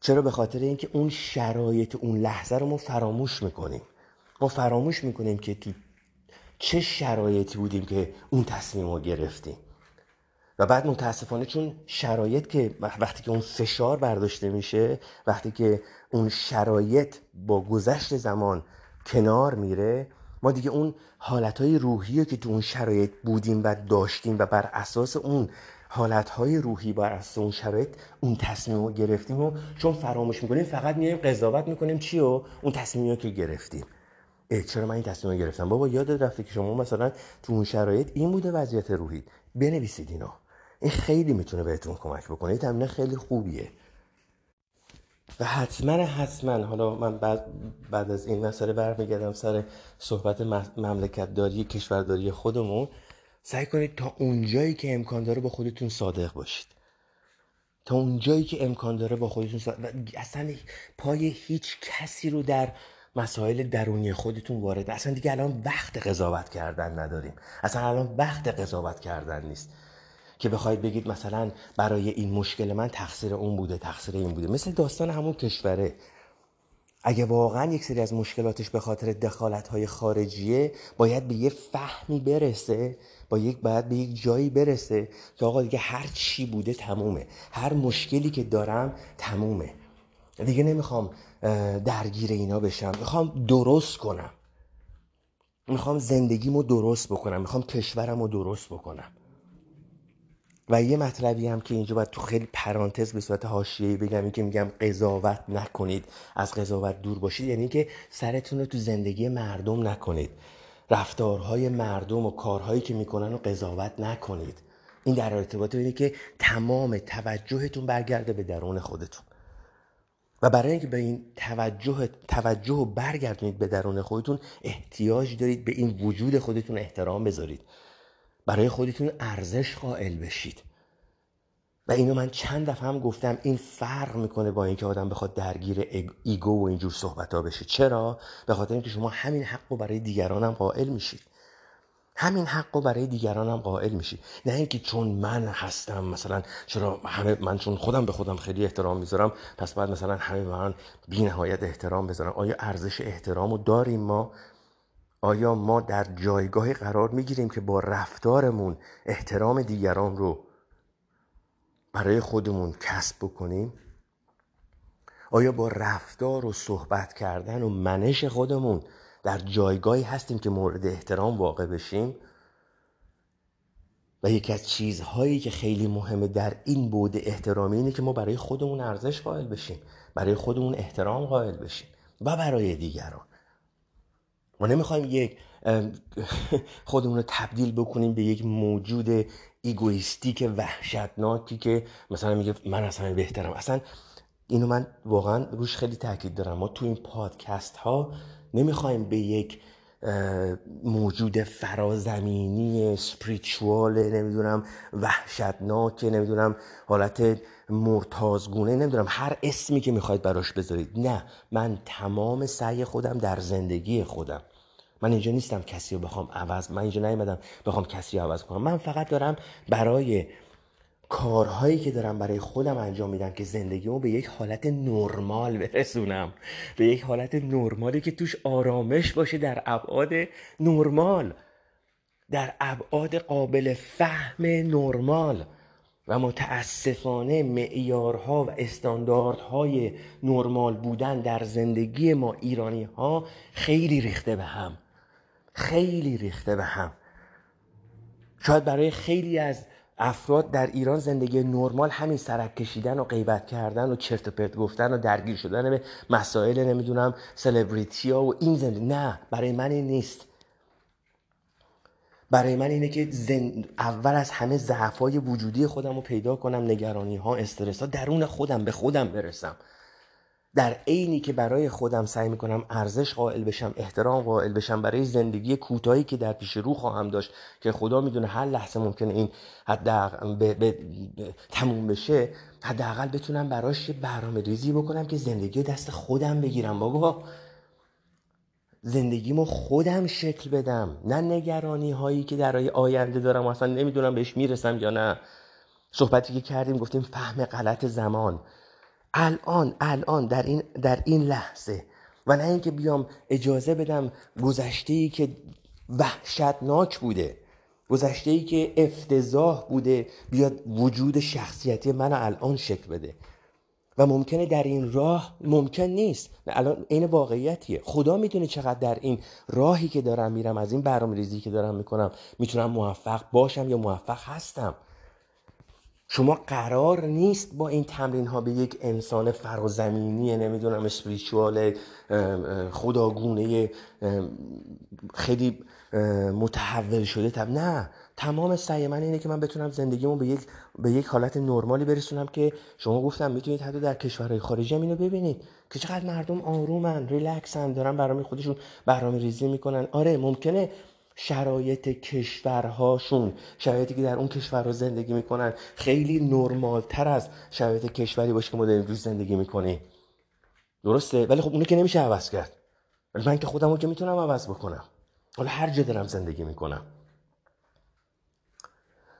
چرا؟ به خاطر اینکه اون شرایط، اون لحظه رو ما فراموش میکنیم. ما فراموش میکنیم که تو چه شرایطی بودیم که اون تصمیم رو گرفتیم. و بعد متاسفانه چون شرایط که وقتی که اون فشار برداشته میشه، وقتی که اون شرایط با گذشت زمان کنار میره، ما دیگه اون حالتهای روحی که تو اون شرایط بودیم و داشتیم و بر اساس اون حالتهای روحی، بر اساس اون شرایط اون تصمیم رو گرفتیم و چون فراموش میکنیم فقط میایم قضاوت میکنیم چی رو؟ اون تصمیمی که گرفتیم. چرا من این تصمیم رو گرفتم؟ بابا یادت رفته که شما مثلا تو اون شرایط این بوده وضعیت روحیت. بنویسید اینا. این خیلی میتونه بهتون کمک بکنه. این تمرین خیلی خوبیه. و حتما حالا من بعد از این مسئله برمیگردم سر صحبت مملکتداری، کشورداری خودمون. سعی کنید تا اونجایی که امکان داره با خودتون صادق باشید. تا اونجایی که امکان داره با خودتون صادق. اصلا پای هیچ کسی رو در مسائل درونی خودتون وارد. اصلا دیگه الان وقت قضاوت کردن نداریم. اصلا الان وقت قضاوت کردن نیست که بخواید بگید مثلا برای این مشکل من تقصیر اون بوده، تقصیر این بوده. مثل داستان همون کشوره، اگه واقعا یک سری از مشکلاتش به خاطر دخالت‌های خارجیه، باید به یه فهمی برسه، باید به یک جایی برسه که آقا دیگه هر چی بوده تمومه، هر مشکلی که دارم تمومه، دیگه نمیخوام درگیر اینا بشم، میخوام درست کنم، میخوام زندگیمو درست بکنم، میخوام کشورمو درست بکنم. و یه مطلبی هم که اینجا باید تو خیلی پرانتز به صورت حاشیه‌ای بگم، این که میگم قضاوت نکنید، از قضاوت دور باشید، یعنی که سرتون رو تو زندگی مردم نکنید، رفتارهای مردم و کارهایی که میکنن رو قضاوت نکنید. این در ارتباط اینه که تمام توجهتون برگرده به درون خودتون. و برای اینکه به این توجه برگردونید به درون خودتون، احتیاج دارید به این وجود خودتون احترام بذارید، برای خودتون ارزش قائل بشید. و اینو من چند دفعه هم گفتم، این فرق میکنه با اینکه آدم بخواد درگیر ایگو و اینجور صحبت‌ها بشه. چرا؟ به خاطر اینکه شما همین حقو برای دیگران هم قائل میشید. نه اینکه چون من هستم مثلا، چرا همه من، چون خودم به خودم خیلی احترام میذارم پس بعد مثلا همه من بی نهایت احترام بذارم. آیا ارزش احترامو داریم ما؟ آیا ما در جایگاهی قرار میگیریم که با رفتارمون احترام دیگران رو برای خودمون کسب بکنیم؟ آیا با رفتار و صحبت کردن و منش خودمون در جایگاهی هستیم که مورد احترام واقع بشیم؟ و یکی از چیزهایی که خیلی مهمه در این بعد احترامی اینه که ما برای خودمون ارزش قائل بشیم، برای خودمون احترام قائل بشیم و برای دیگران. ما نمیخوایم یک خودمون رو تبدیل بکنیم به یک موجود ایگویستیک وحشتناکی که مثلا میگه من اصلا بهترم. اصلا اینو من واقعا روش خیلی تاکید دارم، ما تو این پادکست ها نمیخوایم به یک موجود فرازمینی اسپریچوال وحشتناک حالت مرتازگونه هر اسمی که میخواید براش بذارید. نه، من تمام سعی خودم در زندگی خودم، من اینجا نیستم کسی رو بخوام عوض، من اینجا نیومدم بخوام کسی رو عوض کنم. من فقط دارم برای کارهایی که دارم برای خودم انجام میدم که زندگیمو به یک حالت نرمال برسونم، به یک حالت نرمالی که توش آرامش باشه، در ابعاد نرمال، در ابعاد قابل فهم نرمال. و متاسفانه معیارها و استانداردهای نرمال بودن در زندگی ما ایرانی‌ها خیلی ریخته به هم. شاید برای خیلی از افراد در ایران زندگی نرمال همین سرک کشیدن و غیبت کردن و چرت و پرت گفتن و درگیر شدن به مسائل سلبریتی‌ها و این زندگی. نه، برای من این نیست. برای من اینه که اول از همه ضعف‌های وجودی خودم رو پیدا کنم، نگرانی‌ها، استرس‌ها، درون خودم به خودم برسم. در عینی که برای خودم سعی می‌کنم ارزش قائل بشم، احترام قائل بشم برای زندگی کوتاهی که در پیش رو خواهم داشت، که خدا می‌دونه هر لحظه ممکنه این حداقل تموم بشه، حداقل بتونم براش برنامه‌ریزی بکنم که زندگی دست خودم بگیرم. بابا، زندگیمو خودم شکل بدم، نه نگرانی هایی که در آینده دارم اصلا نمیدونم بهش میرسم یا نه. صحبتی که کردیم گفتیم فهم غلط زمان، الان در این لحظه، و نه اینکه بیام اجازه بدم گذشته‌ای که وحشتناک بوده، گذشته‌ای که افتضاح بوده، بیاد وجود شخصیتی من الان شکل بده. و ممکنه در این راه، ممکن نیست، الان این واقعیتیه، خدا میدونه چقدر در این راهی که دارم میرم، از این برنامه‌ریزی که دارم میکنم، میتونم موفق باشم یا موفق هستم. شما قرار نیست با این تمرین ها به یک انسان فرازمینی اسپریچوال خداگونه خیلی متحول شده نه، تمام سعی من اینه که من بتونم زندگیمو به یک حالت نرمالی برسونم که شما گفتم میتونید حتی در کشورهای خارجی هم اینو ببینید که چقدر مردم آرومن، ریلکسن، دارن برنامه خودشون برنامه‌ریزی میکنن. آره، ممکنه شرایط کشورهاشون، شرایطی که در اون کشور رو زندگی میکنن، خیلی نرمال‌تر از شرایط کشوری باشه که ما داریم روش زندگی میکنیم، درسته؟ ولی خب اونو که نمیشه عوض کرد، ولی من که خودمو که میتونم عوض بکنم. حالا هر جا دارم زندگی میکنم،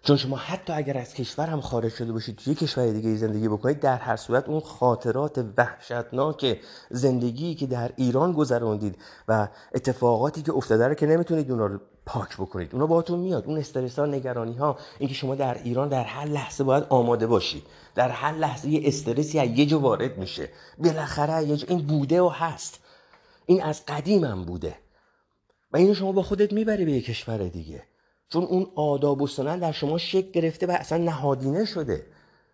چون شما حتی اگر از کشور هم خارج شده باشید، توی کشور دیگه زندگی بکنید، در هر صورت اون خاطرات وحشتناک زندگی که در ایران گذروندید و اتفاقاتی که افتاده رو که نمیتونید اونا رو پاک بکنید، اونا باهاتون میاد. اون استرس‌ها، نگرانی‌ها، اینکه شما در ایران در هر لحظه باید آماده باشید، در هر لحظه یه استرسی از یه جا وارد میشه، بالاخره یه جا این بوده و هست، این از قدیم هم بوده، و اینو شما با خودت میبری به یه کشور دیگه، چون اون آداب و سنن در شما شکل گرفته و اصلا نهادینه شده.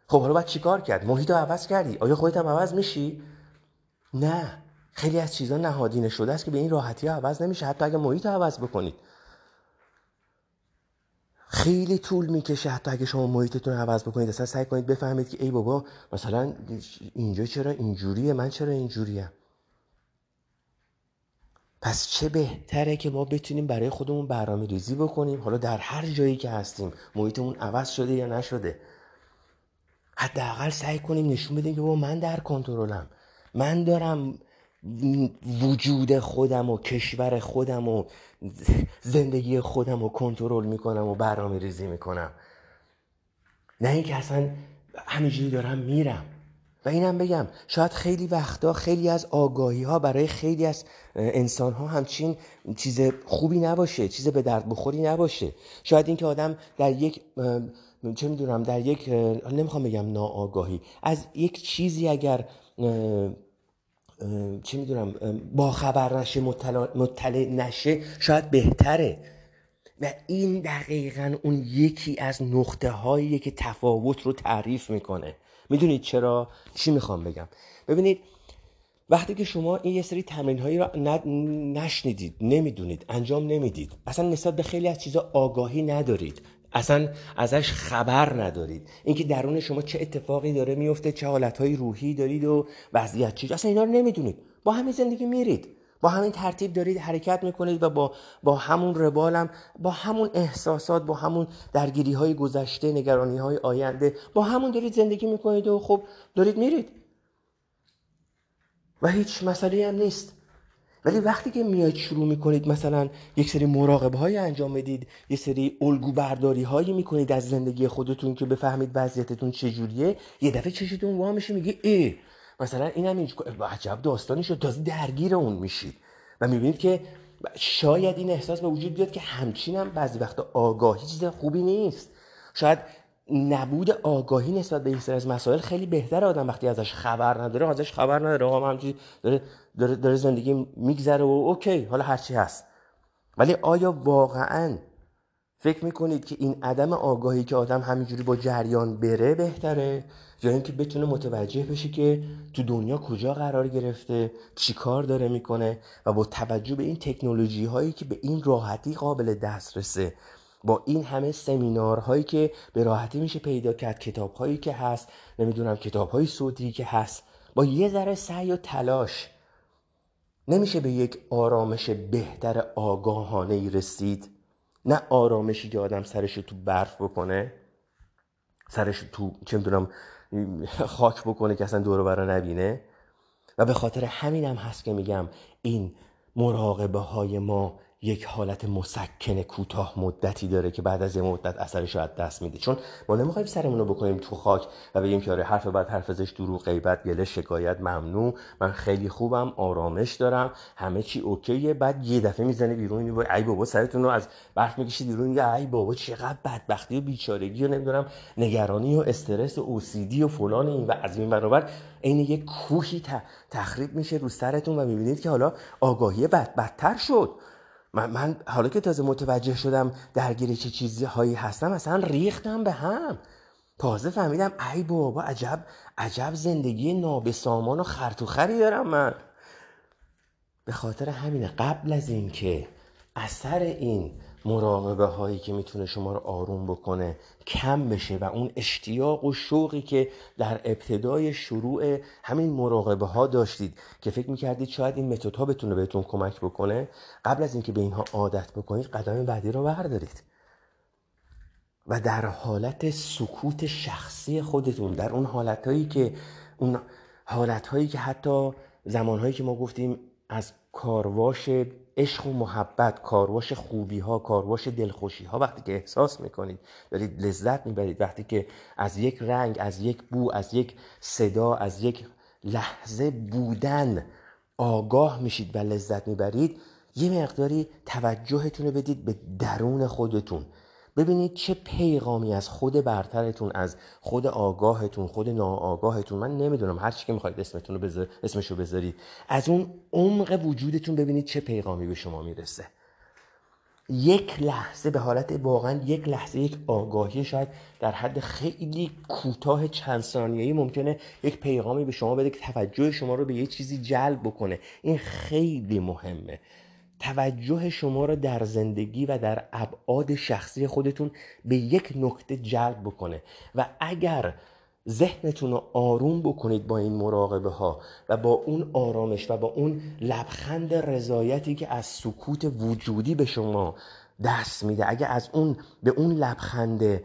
خب حالا باید چیکار کرد؟ محیط رو عوض کردی، آیا خودت هم عوض میشی؟ نه، خیلی از چیزا نهادینه شده است که به این راحتی عوض نمیشه، حتی اگه محیط رو عوض بکنید. خیلی طول میکشه حتی اگه شما محیطتون رو عوض بکنید، اصلا سعی کنید بفهمید که ای بابا مثلا اینجا چرا اینجوریه، من چرا اینجوریم. پس چه بهتره که ما بتونیم برای خودمون برنامه ریزی بکنیم، حالا در هر جایی که هستیم، محیطمون عوض شده یا نشده، حداقل سعی کنیم نشون بدیم که بابا من در کنترلم، من دارم وجود خودم و کشور خودم و زندگی خودم رو کنترل میکنم و برنامه ریزی میکنم، نه اینکه اصلا همینجوری دارم میرم. و اینم بگم شاید خیلی وقتا خیلی از آگاهی ها برای خیلی از انسان ها همچین چیز خوبی نباشه، چیز به درد بخوری نباشه. شاید اینکه آدم در یک نمیخوام بگم ناآگاهی، از یک چیزی اگر با خبر نشه، مطلع نشه، شاید بهتره. و این دقیقاً اون یکی از نقطه هاییه که تفاوت رو تعریف میکنه. میدونید چرا؟ چی میخوام بگم؟ ببینید وقتی که شما این یه سری تمرین هایی رو نشنیدید، نمیدونید، انجام نمیدید، اصلا نسبت به خیلی از چیزا آگاهی ندارید، اصلا ازش خبر ندارید، اینکه درون شما چه اتفاقی داره میفته، چه حالتهای روحی دارید و وضعیت چیز، اصلا اینا رو نمیدونید، با همین زندگی میرید، با همین ترتیب دارید حرکت میکنید و با همون روالم، با همون احساسات، با همون درگیری های گذشته، نگرانی های آینده، با همون دارید زندگی میکنید و خب دارید میرید و هیچ مسئله هم نیست. ولی وقتی که میاد شروع میکنید مثلا یک سری مراقبه های انجام بدید، یک سری الگو برداری هایی میکنید از زندگی خودتون که بفهمید وضعیتتون چجوریه، یه دفعه چشتون وا میشه، میگه ای مثلا اینم اینجوری، عجب داستانی شد، تازه درگیر اون میشید و میبینید که شاید این احساس به وجود بیاد که همچینم بعضی وقتا آگاهی چیز خوبی نیست. شاید نبود آگاهی نسبت به این سری از مسائل خیلی بهتره، آدم وقتی ازش خبر نداره، آقا همینجوری داره زندگی میگذره و اوکی، حالا هر چی هست. ولی آیا واقعاً فکر میکنید که این عدم آگاهی که آدم همینجوری با جریان بره بهتره، یا اینکه بتونه متوجه بشه که تو دنیا کجا قرار گرفته، چی کار داره میکنه و با توجه به این تکنولوژی هایی که به این راحتی قابل دسترسه، با این همه سمینارهایی که به راحتی میشه پیدا کرد، کتابهایی که هست، نمیدونم کتابهای صوتی که هست، با یه ذره سعی و تلاش نمیشه به یک آرامش بهتر آگاهانه‌ای رسید؟ نه آرامشی که آدم سرشو تو برف بکنه، سرشو تو خاک بکنه که اصلا دور و برا نبینه. و به خاطر همین هم هست که میگم این مراقبه های ما یک حالت مسکن کوتاه مدتی داره که بعد از یه مدت اثرش از دست میده، چون ما نمیخوایم سرمون رو بکنیم تو خاک و بگیم که آره حرف بعد حرف ازش، دروغ، غیبت، گله، شکایت ممنوع، من خیلی خوبم، آرامش دارم، همه چی اوکیه. بعد یه دفعه میزنه بیرون، ای بابا سرتون رو از برف میکشید بیرون، ای بابا چقدر بدبختی و بیچارگی و نمیدونم نگرانی و استرس و اوسیدی و فلان، این و از این برابر عین یک کوهی تخریب میشه رو سرتون و میبینید که حالا آگاهی بدتر شد. من حالا که تازه متوجه شدم درگیر چه چیزهایی هستم، اصلا ریختم به هم، تازه فهمیدم ای بابا عجب زندگی نابسامان و خرطوخری دارم من. به خاطر همینه قبل از این که اثر این مراقبه هایی که میتونه شما رو آروم بکنه کم بشه و اون اشتیاق و شوقی که در ابتدای شروع همین مراقبه ها داشتید که فکر میکردید شاید این متد ها بتونه بهتون کمک بکنه، قبل از اینکه به اینها عادت بکنید قدم بعدی رو بردارید و در حالت سکوت شخصی خودتون، در اون حالتهایی که حتی زمانهایی که ما گفتیم از کارواش عشق و محبت، کارواش خوبی ها، کارواش دلخوشی ها، وقتی که احساس میکنید دارید لذت میبرید، وقتی که از یک رنگ، از یک بو، از یک صدا، از یک لحظه بودن آگاه میشید و لذت میبرید، یه مقداری توجهتون رو بدید به درون خودتون، ببینید چه پیغامی از خود برترتون، از خود آگاهتون، خود ناآگاهتون، من نمیدونم هر چی که میخواید اسمشو بذارید، از اون عمق وجودتون ببینید چه پیغامی به شما میرسه. یک لحظه به حالت واقعا یک لحظه، یک آگاهی شاید در حد خیلی کوتاه چند ثانیه‌ای ممکنه یک پیغامی به شما بده که توجه شما رو به یه چیزی جلب بکنه. این خیلی مهمه. توجه شما را در زندگی و در ابعاد شخصی خودتون به یک نکته جلب بکنه و اگر ذهنتون رو آروم بکنید با این مراقبه ها و با اون آرامش و با اون لبخند رضایتی که از سکوت وجودی به شما دست میده، اگه از اون به اون لبخند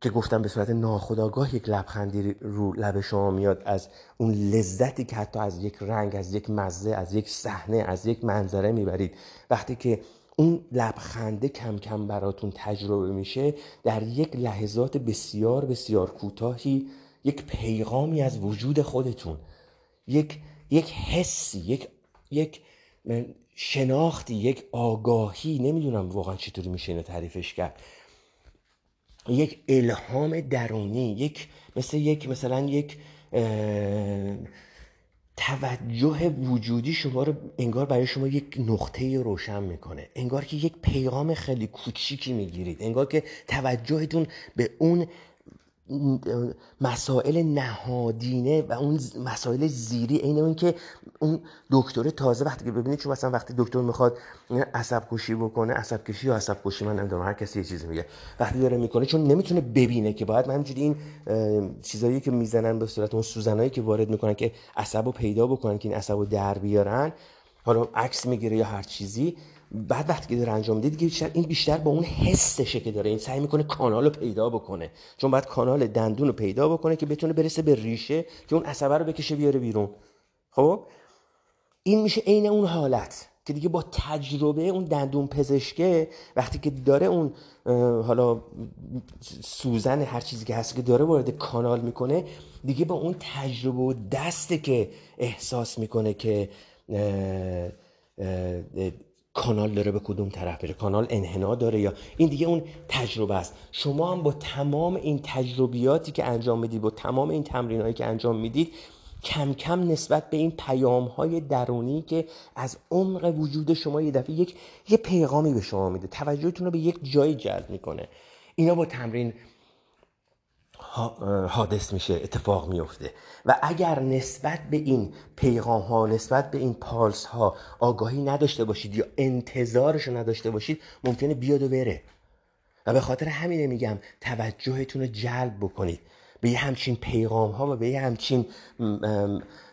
که گفتم به صورت ناخودآگاه یک لبخندی رو لب شما میاد، از اون لذتی که حتی از یک رنگ، از یک مزه، از یک صحنه، از یک منظره میبرید، وقتی که اون لبخنده کم کم براتون تجربه میشه، در یک لحظات بسیار بسیار کوتاهی یک پیغامی از وجود خودتون، یک حسی، یک شناختی، یک آگاهی، نمیدونم واقعا چطوری میشه اینو تعریفش کرد، یک الهام درونی، مثلا یک توجه وجودی شما رو انگار برای شما یک نقطه روشن میکنه، انگار که یک پیغام خیلی کوچیکی میگیرید، انگار که توجهتون به اون مسائل نهادینه و اون مسائل زیری، اینه اون که اون دکتر تازه وقتی که ببینید، چون مثلا وقتی دکتر میخواد عصب‌کشی بکنه، عصب‌کشی یا عصب‌کشی من نمیدونم، هر کسی یه چیزی میگه، وقتی داره میکنه چون نمیتونه ببینه که باید همینجوری این چیزایی که میزنن به صورت اون سوزنایی که وارد میکنن که عصبو پیدا بکنن، که این عصبو در بیارن، حالا عکس میگیره یا هر چیزی، بعد وقتی که داره انجام میده دیگه این بیشتر با اون حسشه که داره، این سعی میکنه کانال رو پیدا بکنه، چون باید کانال دندون رو پیدا بکنه که بتونه برسه به ریشه که اون عصبه رو بکشه بیاره بیرون. خب این میشه عین اون حالت که دیگه با تجربه اون دندون پزشکه، وقتی که داره اون حالا سوزن هر چیزی که هست که داره وارد کانال میکنه، دیگه با اون تجربه و دسته که احساس میکنه که کانال داره به کدوم طرف میره، کانال انحنا داره یا این، دیگه اون تجربه است. شما هم با تمام این تجربیاتی که انجام میدید، با تمام این تمرینایی که انجام میدید، کم کم نسبت به این پیام‌های درونی که از عمق وجود شما یه دفعه یه پیغامی به شما میده، توجهتون رو به یک جای جلب میکنه. اینا با تمرین حادث میشه، اتفاق میفته. و اگر نسبت به این پیغام ها، نسبت به این پالس ها آگاهی نداشته باشید یا انتظارشو نداشته باشید، ممکنه بیاد و بره. و به خاطر همینه میگم توجهتون رو جلب بکنید به یه همچین پیغام ها و به یه همچین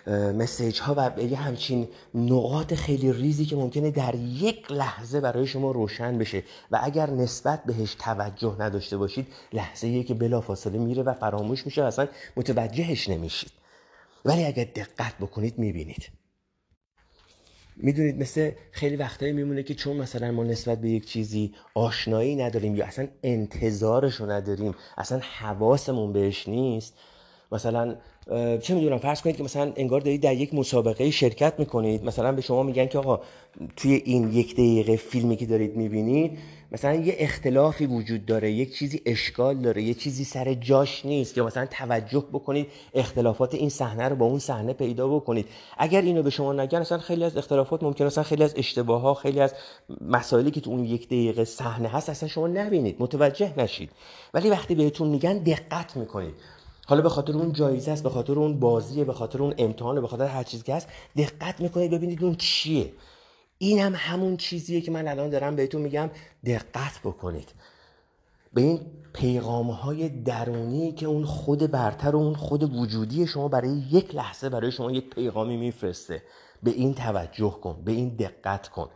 مسیج ها و به یه همچین نقاط خیلی ریزی که ممکنه در یک لحظه برای شما روشن بشه، و اگر نسبت بهش توجه نداشته باشید، لحظه‌ای که بلافاصله میره و فراموش میشه و اصلا متوجهش نمیشید. ولی اگر دقت بکنید میبینید. میدونید مثل خیلی وقتایی میمونه که چون مثلا ما نسبت به یک چیزی آشنایی نداریم یا اصلا انتظارش رو نداریم، اصلا حواسمون بهش نیست، مثلا چه میدونم، فرض کنید که مثلا انگار دارید در یک مسابقه شرکت میکنید، مثلا به شما میگن که آقا توی این یک دقیقه فیلمی که دارید میبینید مثلا یه اختلافی وجود داره، یک چیزی اشکال داره، یه چیزی سر جاش نیست، یا مثلا توجه بکنید اختلافات این صحنه رو با اون صحنه پیدا بکنید. اگر اینو به شما نگن، مثلا خیلی از اختلافات ممکنه، مثلا خیلی از اشتباه‌ها، خیلی از مسائلی که تو اون یک دقیقه صحنه هست اصلا شما نبینید، متوجه نشید. ولی وقتی بهتون میگن دقت میکنید، حالا به خاطر اون جایزه است، به خاطر اون بازیه، به خاطر اون امتحانه، به خاطر هر چیزی که هست، دقت میکنید ببینید اون چیه. این هم همون چیزیه که من الان دارم بهتون میگم دقت بکنید به این پیغام‌های درونی که اون خود برتر و اون خود وجودی شما برای یک لحظه برای شما یک پیغامی میفرسته. به این توجه کن، به این دقت کن.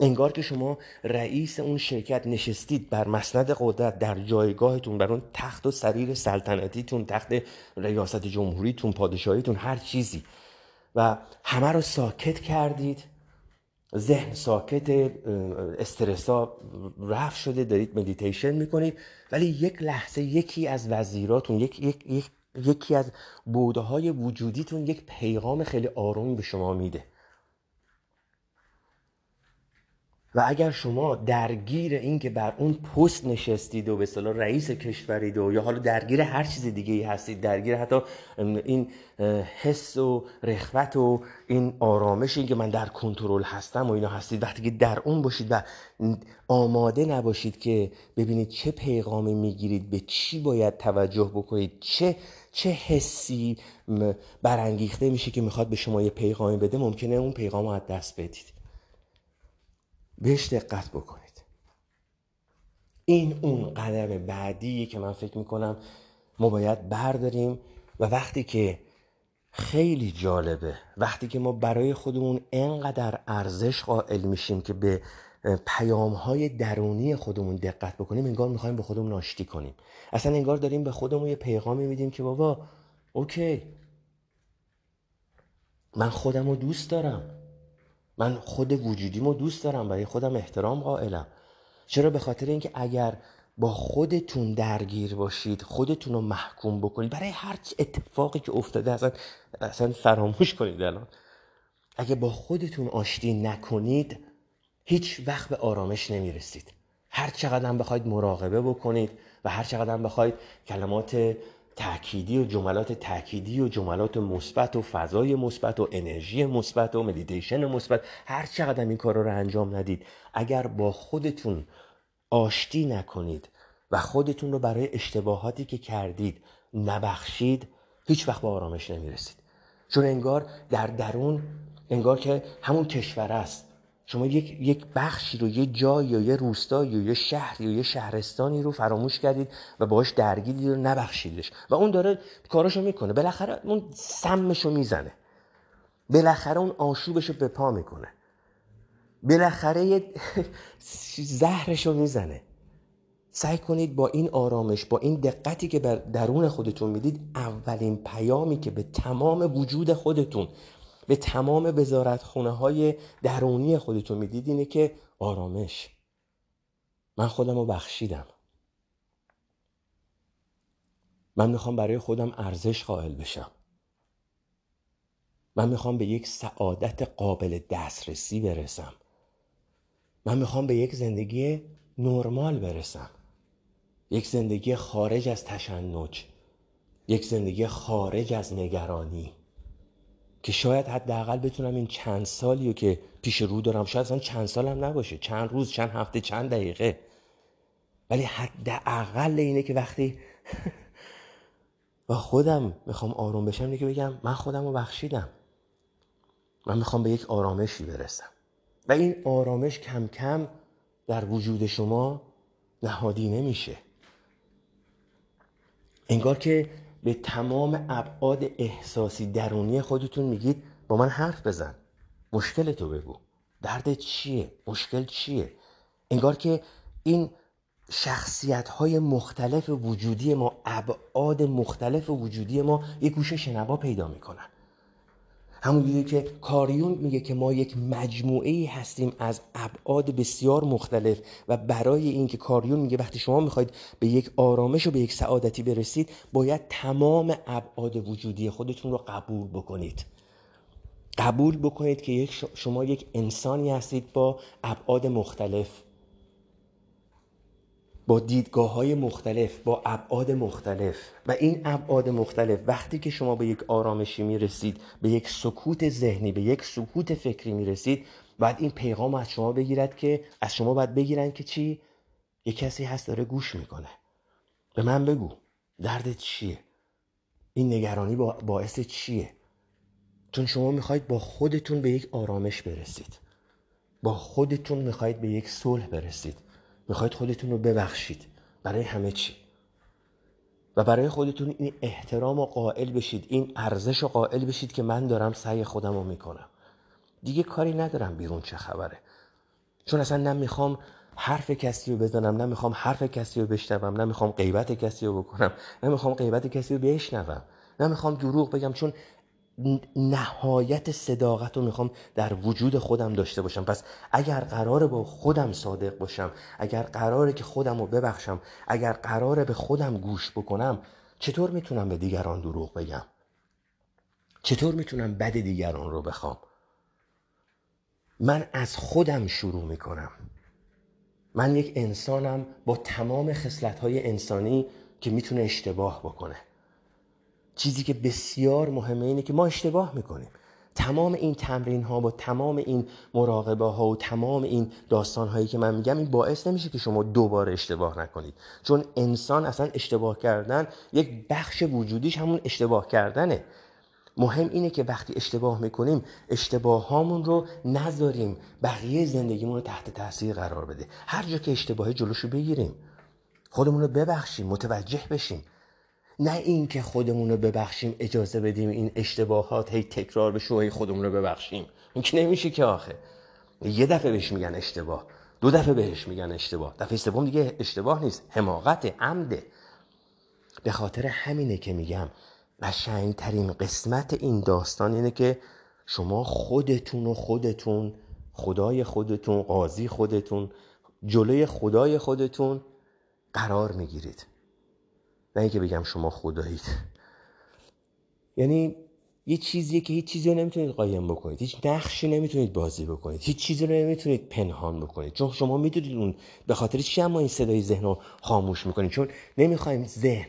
انگار که شما رئیس اون شرکت نشستید بر مسند قدرت، در جایگاهتون، بر اون تخت و سریر سلطنتیتون، تخت ریاست جمهوریتون، پادشاهیتون، هر چیزی، و همه رو ساکت کردید، ذهن ساکت، استرسا رفع شده، دارید مدیتیشن میکنید، ولی یک لحظه یکی از وزیراتون، یکی از بودهای وجودیتون یک پیغام خیلی آروم به شما میده. و اگر شما درگیر این که بر اون پست نشستید و به اصطلاح رئیس کشورید و یا حالا درگیر هر چیز دیگه‌ای هستید، درگیر حتی این حس و رخوت و این آرامش، این که من در کنترل هستم و اینا هستید، وقتی که در اون باشید و آماده نباشید که ببینید چه پیغامی میگیرید، به چی باید توجه بکنید، چه حسی برانگیخته میشه که میخواد به شما یه پیغامی بده، ممکنه اون پیغام رو از دست بدید. بهش دقت بکنید. این اون قدم بعدی که من فکر میکنم ما باید برداریم و وقتی که خیلی جالبه، وقتی که ما برای خودمون اینقدر ارزش قائل میشیم که به پیام‌های درونی خودمون دقت بکنیم، انگار میخوایم با خودمون آشتی کنیم. اصلا انگار داریم به خودمون یه پیغامی میدیم که بابا اوکی، من خودم رو دوست دارم، من خود وجودیم رو دوست دارم، برای خودم احترام قائلم. چرا؟ به خاطر اینکه اگر با خودتون درگیر باشید، خودتون رو محکوم بکنید برای هر اتفاقی که افتاده، اصلا فراموش کنید. الان اگه با خودتون آشتی نکنید هیچ وقت به آرامش نمیرسید. هر چقدر هم بخواید مراقبه بکنید و هر چقدر هم بخواید کلمات تأکیدی و جملات تأکیدی و جملات مثبت و فضای مثبت و انرژی مثبت و مدیتیشن مثبت، هر چقدر این کار رو انجام ندید، اگر با خودتون آشتی نکنید و خودتون رو برای اشتباهاتی که کردید نبخشید، هیچ وقت به آرامش نمیرسید. چون انگار در درون، انگار که همون کشور است. شما یک بخشی رو، یه جایی یا یه روستایی یا یه شهری یا یه شهرستانی رو فراموش کردید و باهاش درگیرید و نبخشیدش و اون داره کاراشو میکنه، بالاخره اون سمشو میزنه، بالاخره اون آشوبشو به پا میکنه، بالاخره زهرشو میزنه. سعی کنید با این آرامش، با این دقتی که بر درون خودتون میدید، اولین پیامی که به تمام وجود خودتون، به تمام وزارتخونه‌های درونی خودتون میدید اینه که آرامش، من خودم رو بخشیدم، من میخوام برای خودم ارزش قائل بشم، من میخوام به یک سعادت قابل دسترسی برسم، من میخوام به یک زندگی نرمال برسم، یک زندگی خارج از تشنج، یک زندگی خارج از نگرانی، که شاید حداقل بتونم این چند سالیو که پیش رو دارم، شاید اصلا چند سالم نباشه، چند روز، چند هفته، چند دقیقه، ولی حداقل اینه که وقتی و خودم میخوام آروم بشم اینه که بگم من خودم رو بخشیدم، من میخوام به یک آرامشی برسم. و این آرامش کم کم در وجود شما نهادینه میشه. انگار که به تمام ابعاد احساسی درونی خودتون میگید با من حرف بزن، مشکلتو بگو، دردت چیه، مشکل چیه. انگار که این شخصیت‌های مختلف وجودی ما، ابعاد مختلف وجودی ما یک گوشه شنوا پیدا میکنن. همونجوری که کاریون میگه که ما یک مجموعه‌ای هستیم از ابعاد بسیار مختلف و برای این که کاریون میگه وقتی شما میخواید به یک آرامش و به یک سعادتی برسید، باید تمام ابعاد وجودی خودتون رو قبول بکنید. قبول بکنید که شما یک انسانی هستید با ابعاد مختلف، با دیدگاه‌های مختلف، با ابعاد مختلف. و این ابعاد مختلف وقتی که شما به یک آرامشی میرسید، به یک سکوت ذهنی، به یک سکوت فکری میرسید، بعد این پیغام از شما بگیرد که از شما باید بگیرن که چی؟ یک کسی هست داره گوش میکنه، به من بگو دردت چیه، این نگرانی باعث چیه. چون شما میخواید با خودتون به یک آرامش برسید، با خودتون میخواید به یک صلح برسید، میخواید خودتون رو ببخشید برای همه چی و برای خودتون این احترام رو قائل بشید، این ارزش رو قائل بشید که من دارم سعی خودم رو میکنم، دیگه کاری ندارم بیرون چه خبره. چون اصلا نمیخوام حرف کسی رو بزنم، نمیخوام حرف کسی رو بشنوم، نمیخوام غیبت کسی رو بکنم، نمیخوام غیبت کسی رو بشنوم، نمیخوام دروغ بگم، چون نهایت صداقت رو میخوام در وجود خودم داشته باشم. پس اگر قراره با خودم صادق باشم، اگر قراره که خودم رو ببخشم، اگر قراره به خودم گوش بکنم، چطور میتونم به دیگران دروغ بگم؟ چطور میتونم بد دیگران رو بخوام؟ من از خودم شروع میکنم. من یک انسانم با تمام خصلت‌های انسانی که میتونه اشتباه بکنه. چیزی که بسیار مهمه اینه که ما اشتباه میکنیم. تمام این تمرین ها با تمام این مراقبه ها و تمام این داستان هایی که من میگم، این باعث نمیشه که شما دوباره اشتباه نکنید. چون انسان اصلا اشتباه کردن، یک بخش وجودیش همون اشتباه کردنه. مهم اینه که وقتی اشتباه میکنیم اشتباهامون رو نذاریم بقیه زندگیمون رو تحت تاثیر قرار بده. هر جا که اشتباهی جلوشو بگیریم، خودمون رو ببخشیم، متوجه بشیم، نه اینکه خودمون رو ببخشیم اجازه بدیم این اشتباهات هی تکرار بشه و هی خودمون رو ببخشیم. این که نمیشه که آخه. یه دفعه بهش میگن اشتباه، دو دفعه بهش میگن اشتباه، دفعه سوم دیگه اشتباه نیست، حماقت، عمد. به خاطر همینه که میگم قشنگ‌ترین قسمت این داستان اینه که شما خودتون و خودتون، خدای خودتون، قاضی خودتون، جلوی خدای خودتون قرار میگیرید، نه اینکه بگم شما خدایید. یعنی یه چیزیه که هیچ چیزی رو نمیتونید قایم بکنید، هیچ نقشی نمیتونید بازی بکنید، هیچ چیزی رو نمیتونید پنهان بکنید، چون شما میدونید اون به خاطر چی ما این صدای ذهن رو خاموش میکنیم، چون نمیخوایم ذهن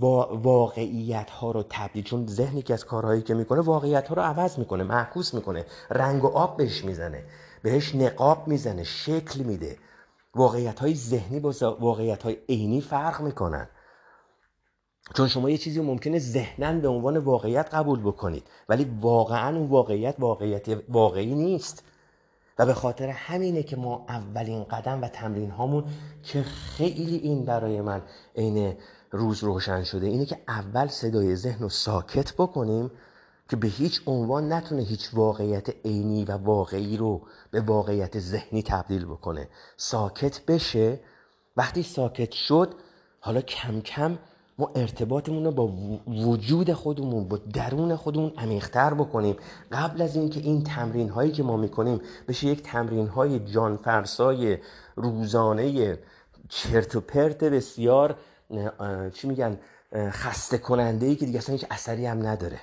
واقعیت ها رو تبدیل، چون ذهنی که از کارهایی که میکنه واقعیت ها رو عوض میکنه، معکوس میکنه، رنگ و آب بهش میزنه، بهش نقاب میزنه، شکل میده. واقعیت های ذهنی با واقعیت های عینی فرق میکنن، چون شما یه چیزی ممکنه ذهنن به عنوان واقعیت قبول بکنید، ولی واقعا اون واقعیت واقعی نیست. و به خاطر همینه که ما اولین قدم و تمرین هامون که خیلی این برای من عین روز روشن شده اینه که اول صدای ذهن رو ساکت بکنیم که به هیچ عنوان نتونه هیچ واقعیت عینی و واقعی رو به واقعیت ذهنی تبدیل بکنه. ساکت بشه. وقتی ساکت شد، حالا کم کم ما ارتباطمون رو با وجود خودمون، با درون خودمون عمیق‌تر بکنیم، قبل از اینکه این تمرین هایی که ما میکنیم بشه یک تمرین های جانفرسای روزانه چرت و پرت بسیار خسته کننده ای که دیگه اصلا هیچ اثری هم نداره.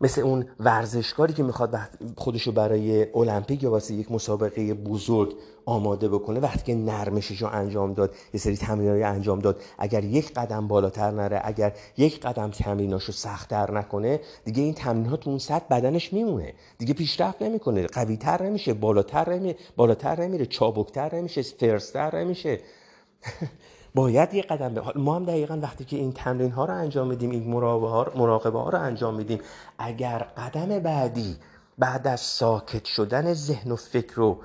مثل اون ورزشکاری که میخواد خودشو برای المپیک یا واسه یک مسابقه بزرگ آماده بکنه، وقتی که نرمششو انجام داد، یه سری تمرینایی انجام داد، اگر یک قدم بالاتر نره، اگر یک قدم تمریناشو سخت‌تر نکنه، دیگه این تمرین‌ها تو اون سطح بدنش میمونه، دیگه پیشرفت نمیکنه، قوی‌تر نمیشه، بالاتر نمیره، چابک‌تر نمیشه، فرس‌تر نمیشه. باید یه قدم ما هم دقیقاً وقتی که این تمرین ها رو انجام میدیم، این مراقبه ها رو انجام میدیم، اگر قدم بعدی بعد از ساکت شدن ذهن و فکر رو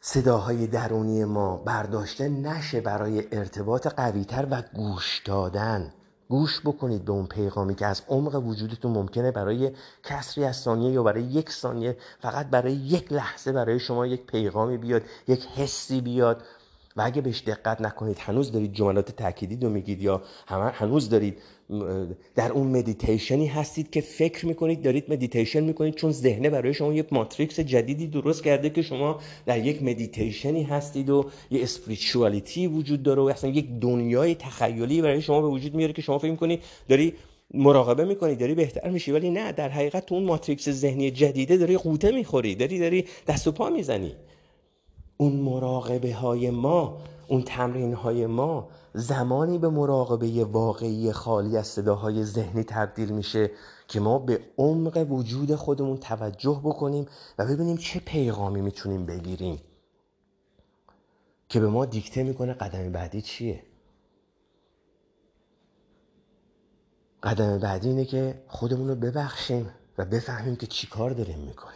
صداهای درونی ما برداشته نشه برای ارتباط قوی‌تر و گوش دادن، گوش بکنید به اون پیغامی که از عمق وجودتون ممکنه برای کسری از ثانیه یا برای یک ثانیه، فقط برای یک لحظه برای شما یک پیغامی بیاد، یک حسی بیاد. و اگه بهش دقت نکنید، هنوز دارید جملات تأکیدی رو میگید یا هنوز دارید در اون مدیتیشنی هستید که فکر میکنید دارید مدیتیشن میکنید، چون ذهن برای شما یه ماتریکس جدیدی درست کرده که شما در یک مدیتیشنی هستید و یه اسپریچوالیتی وجود داره و اصلا یک دنیای تخیلی برای شما به وجود میاره که شما فکر میکنید داری مراقبه میکنی، داری بهتر میشی، ولی نه، در حقیقت تو اون ماتریکس ذهنی جدیده داری قوطه میخوری، داری دست و پا میزنی. اون مراقبه های ما، اون تمرین های ما زمانی به مراقبه واقعی خالی از صداهای ذهنی تبدیل میشه که ما به عمق وجود خودمون توجه بکنیم و ببینیم چه پیغامی میتونیم بگیریم که به ما دیکته میکنه قدم بعدی چیه. قدم بعدی اینه که خودمون رو ببخشیم و بفهمیم که چی کار داریم میکنیم.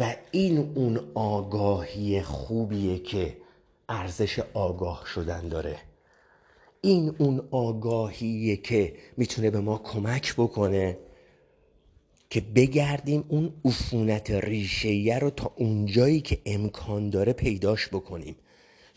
و این اون آگاهی خوبیه که ارزش آگاه شدن داره. این اون آگاهیه که میتونه به ما کمک بکنه که بگردیم اون عفونت ریشه‌ای رو تا اونجایی که امکان داره پیداش بکنیم،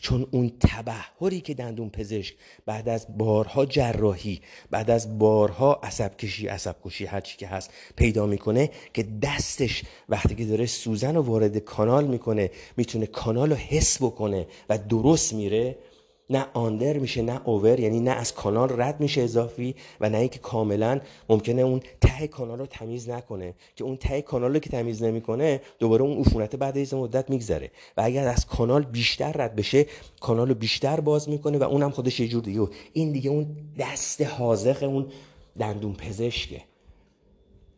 چون اون تبحری که دندون پزشک بعد از بارها جراحی، بعد از بارها عصب کشی هر چی که هست پیدا میکنه که دستش وقتی که داره سوزن رو وارد کانال میکنه میتونه کانال رو حس بکنه و درست میره، نه آندر میشه نه اوور، یعنی نه از کانال رد میشه اضافی و نه اینکه کاملا ممکنه اون ته کانال رو تمیز نکنه، که اون ته کانال رو که تمیز نمیکنه دوباره اون عفونت بعد از مدت میگذره و اگر از کانال بیشتر رد بشه کانال رو بیشتر باز میکنه و اونم خودش یه جور دیگه. این دیگه اون دست حاذق اون دندون پزشکه.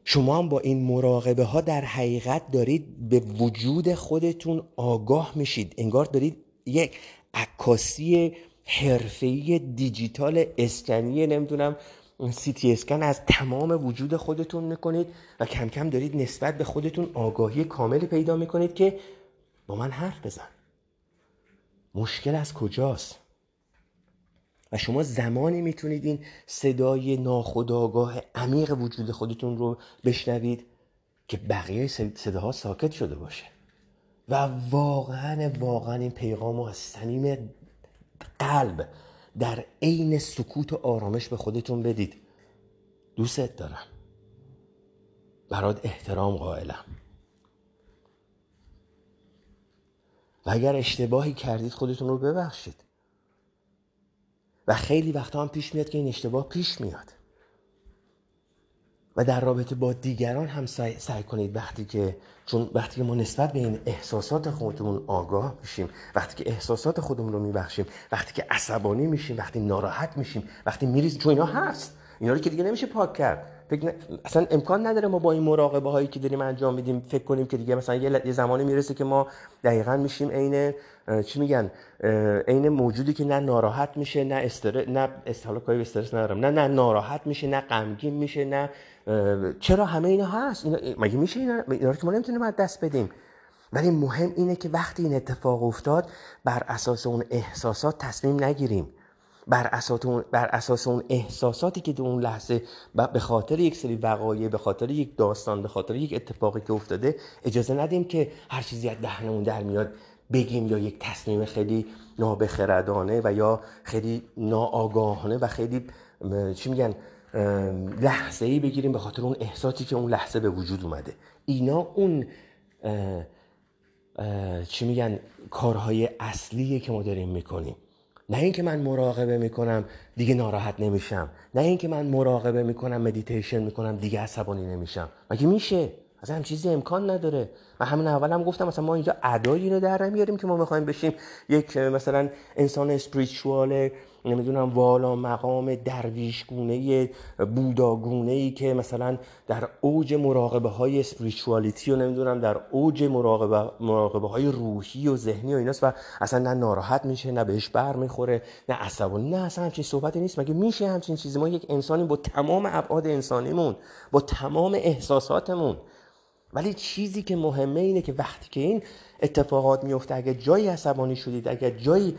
شما هم با این مراقبه ها در حقیقت دارید به وجود خودتون آگاه میشید، انگار دارید یک عکاسی حرفه‌ای دیجیتال اسکنی نمیدونم سی تی اسکن از تمام وجود خودتون میکنید و کم کم دارید نسبت به خودتون آگاهی کاملی پیدا میکنید که با من حرف بزن، مشکل از کجاست؟ و شما زمانی میتونید این صدای ناخودآگاه عمیق وجود خودتون رو بشنوید که بقیه صداها ساکت شده باشه و واقعا این پیغام رو از صمیم قلب در عین سکوت و آرامش به خودتون بدید. دوستت دارم، برات احترام قائلم و اگر اشتباهی کردید خودتون رو ببخشید. و خیلی وقتا هم پیش میاد که این اشتباه پیش میاد و در رابطه با دیگران هم سعی کنید وقتی که ما نسبت به این احساسات خودمون آگاه میشیم، وقتی که احساسات خودمون رو میبخشیم، وقتی که عصبانی میشیم، وقتی ناراحت میشیم، وقتی میریزیم، چون اینا هست، اینا رو که دیگه نمیشه پاک کرد. اصلا امکان نداره ما با این مراقبه هایی که داریم انجام میدیم فکر کنیم که دیگه مثلا یه زمانی میرسه که ما دقیقاً میشیم عین چی میگن، عین موجودی که نه ناراحت میشه، نه استهلاکای استرس ندارم، نه ناراحت میشه، نه غمگین میشه، نه چرا همه اینا هست. مگه میشه اینا رو که ما نمیتونیم از دست بدیم. ولی مهم اینه که وقتی این اتفاق افتاد بر اساس اون احساسات تصمیم نگیریم، بر اساس اون احساساتی که در اون لحظه به خاطر یک سری وقایع، به خاطر یک داستان، به خاطر یک اتفاقی که افتاده، اجازه ندیم که هر چیزی از دهنمون در میاد بگیم یا یک تصمیم خیلی نابخردانه و یا خیلی ناآگاهانه و خیلی چی میگن لحظه‌ای بگیریم به خاطر اون احساسی که اون لحظه به وجود اومده. اینا اون چی میگن کارهای اصلیه که ما داریم میکنیم. نه اینکه من مراقبه میکنم دیگه ناراحت نمیشم، نه اینکه من مراقبه میکنم مدیتیشن میکنم دیگه عصبانی نمیشم. مگه میشه؟ اصلا همچین چیزی امکان نداره. من همین اول هم گفتم مثلا ما اینجا ادایی رو در نمیاریم که ما میخوایم بشیم یک مثلا انسان اسپریچوال، نمیدونم والا مقام درویش گونه، بودا گونه ای که مثلا در اوج مراقبه های اسپریچوالیتی و نمیدونم در اوج مراقبه های روحی و ذهنی و ایناست و اصلا نه ناراحت میشه، نه بهش بر میخوره، نه عصبانی، نه اصلا همچین صحبتی نیست. مگه میشه همچین چیزی؟ ما یک انسانیم با تمام ابعاد انسانیمون، با تمام احساساتمون. ولی چیزی که مهمه اینه که وقتی که این اتفاقات میفته، اگه جایی عصبانی شدید، اگه جایی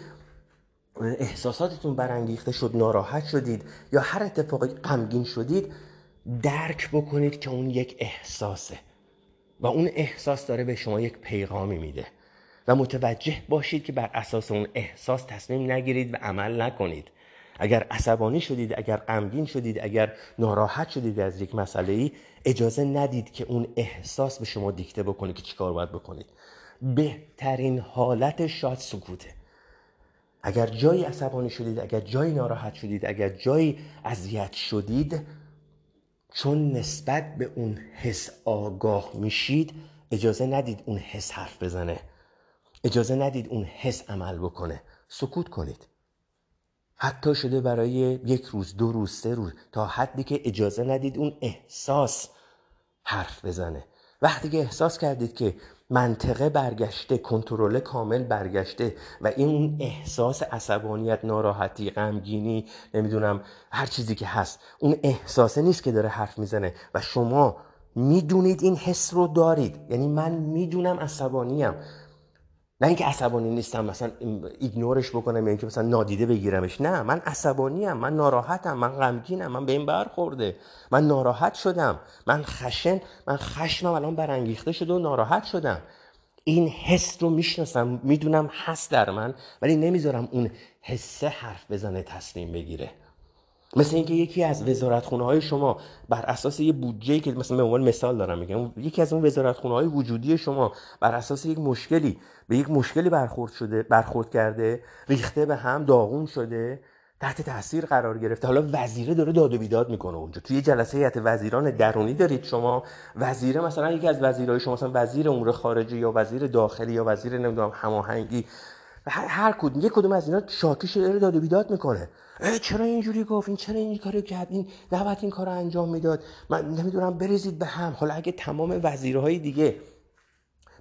احساساتتون برانگیخته شد، ناراحت شدید یا هر اتفاقی غمگین شدید، درک بکنید که اون یک احساسه و اون احساس داره به شما یک پیغامی میده و متوجه باشید که بر اساس اون احساس تصمیم نگیرید و عمل نکنید. اگر عصبانی شدید، اگر غمگین شدید، اگر ناراحت شدید از یک مسئله‌ای، اجازه ندید که اون احساس به شما دیکته بکنه که چیکار باید بکنید. بهترین حالت شاد سکوته. اگر جایی عصبانی شدید، اگر جایی ناراحت شدید، اگر جایی اذیت شدید، چون نسبت به اون حس آگاه میشید، اجازه ندید اون حس حرف بزنه، اجازه ندید اون حس عمل بکنه. سکوت کنید. حتی شده برای یک روز، دو روز، سه روز، تا حدی که اجازه ندید اون احساس حرف بزنه. وقتی که احساس کردید که منطقه برگشته، کنترل کامل برگشته و این اون احساس عصبانیت، ناراحتی، غمگینی، نمیدونم هر چیزی که هست، اون احساسه نیست که داره حرف میزنه و شما میدونید این حس رو دارید. یعنی من میدونم عصبانیم، نه اینکه عصبانی نیستم مثلا ایگنورش بکنم یا یعنی اینکه مثلا نادیده بگیرمش. نه، من عصبانیم، من ناراحتم، من غمگینم، من به این برخورده، من ناراحت شدم، من خشمم الان برانگیخته شده و ناراحت شدم. این حس رو میشناسم، میدونم هست در من، ولی نمیذارم اون حسه حرف بزنه، تصمیم بگیره. مثل اینکه یکی از وزارتخونه های شما بر اساس یه بودجه‌ای که مثلا به عنوان مثال دارم میگم، یکی از اون وزارتخونه های وجودی شما بر اساس یک مشکلی به یک مشکلی برخورد کرده، ریخته به هم، داغون شده، تحت تاثیر قرار گرفته. حالا وزیره داره داد و بیداد میکنه اونجا. توی جلسه هیئت وزیران درونی دارید شما، وزیره مثلا یکی از وزیرای شما، مثلا وزیر امور خارجه یا وزیر داخلی یا وزیر نمیدونم هماهنگی، هر کدوم یک کدوم از اینا شاکی شده داد و بیداد میکنه. چرا اینجوری گفت، این چرا این کارو کرد، این نباید این کارو انجام میداد، من نمیدونم، بریزید به هم. حالا اگه تمام وزیرهای دیگه،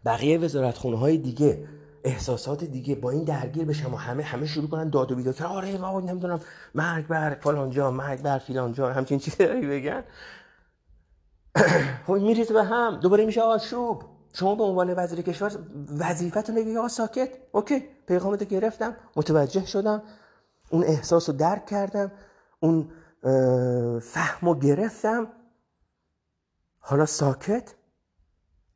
بقیه وزارتخونه های دیگه احساسات دیگه با این درگیر بشم و همه شروع کنن داد و بیداد کردن، آره بابا نمیدونم مرگ بر فلانجا، مرگ بر فلانجا، همچین چیزایی بگن. خب میریزه به هم، دوباره میشه آشوب. شما به عنوان وزیر کشور وظیفتون رو بگی آقا ساکت، اوکی پیغامتو گرفتم، متوجه شدم، اون احساسو درک کردم، اون فهمو گرفتم، حالا ساکت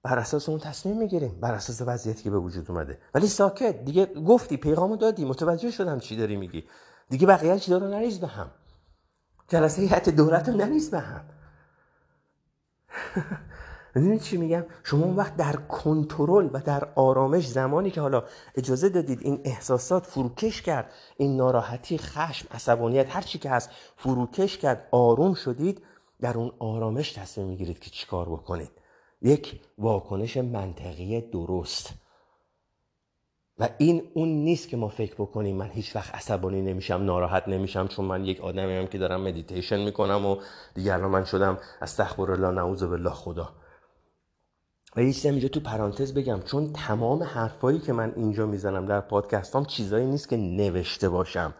بر اساس اون تصمیم میگیریم، بر اساس وضعیتی که به وجود اومده. ولی ساکت دیگه، گفتی پیغامو دادی، متوجه شدم چی داری میگی، دیگه بقیه چی دارو نریز به هم، جلسه هیئت دولت هم نریز به هم. میدونید چی میگم؟ شما اون وقت در کنترل و در آرامش، زمانی که حالا اجازه دادید این احساسات فروکش کرد، این ناراحتی، خشم، عصبانیت، هر چی که هست فروکش کرد، آروم شدید، در اون آرامش تصمیم میگیرید که چیکار بکنید. یک واکنش منطقی درست. و این اون نیست که ما فکر بکنیم من هیچ وقت عصبانی نمیشم، ناراحت نمیشم، چون من یک آدمی هم که دارم مدیتیشن میکنم و دیگه الان من شدم استغفرالله نعوذ بالله خدا. و یه چیزی اینجا تو پرانتز بگم، چون تمام حرفایی که من اینجا میزنم در پادکستام چیزایی نیست که نوشته باشم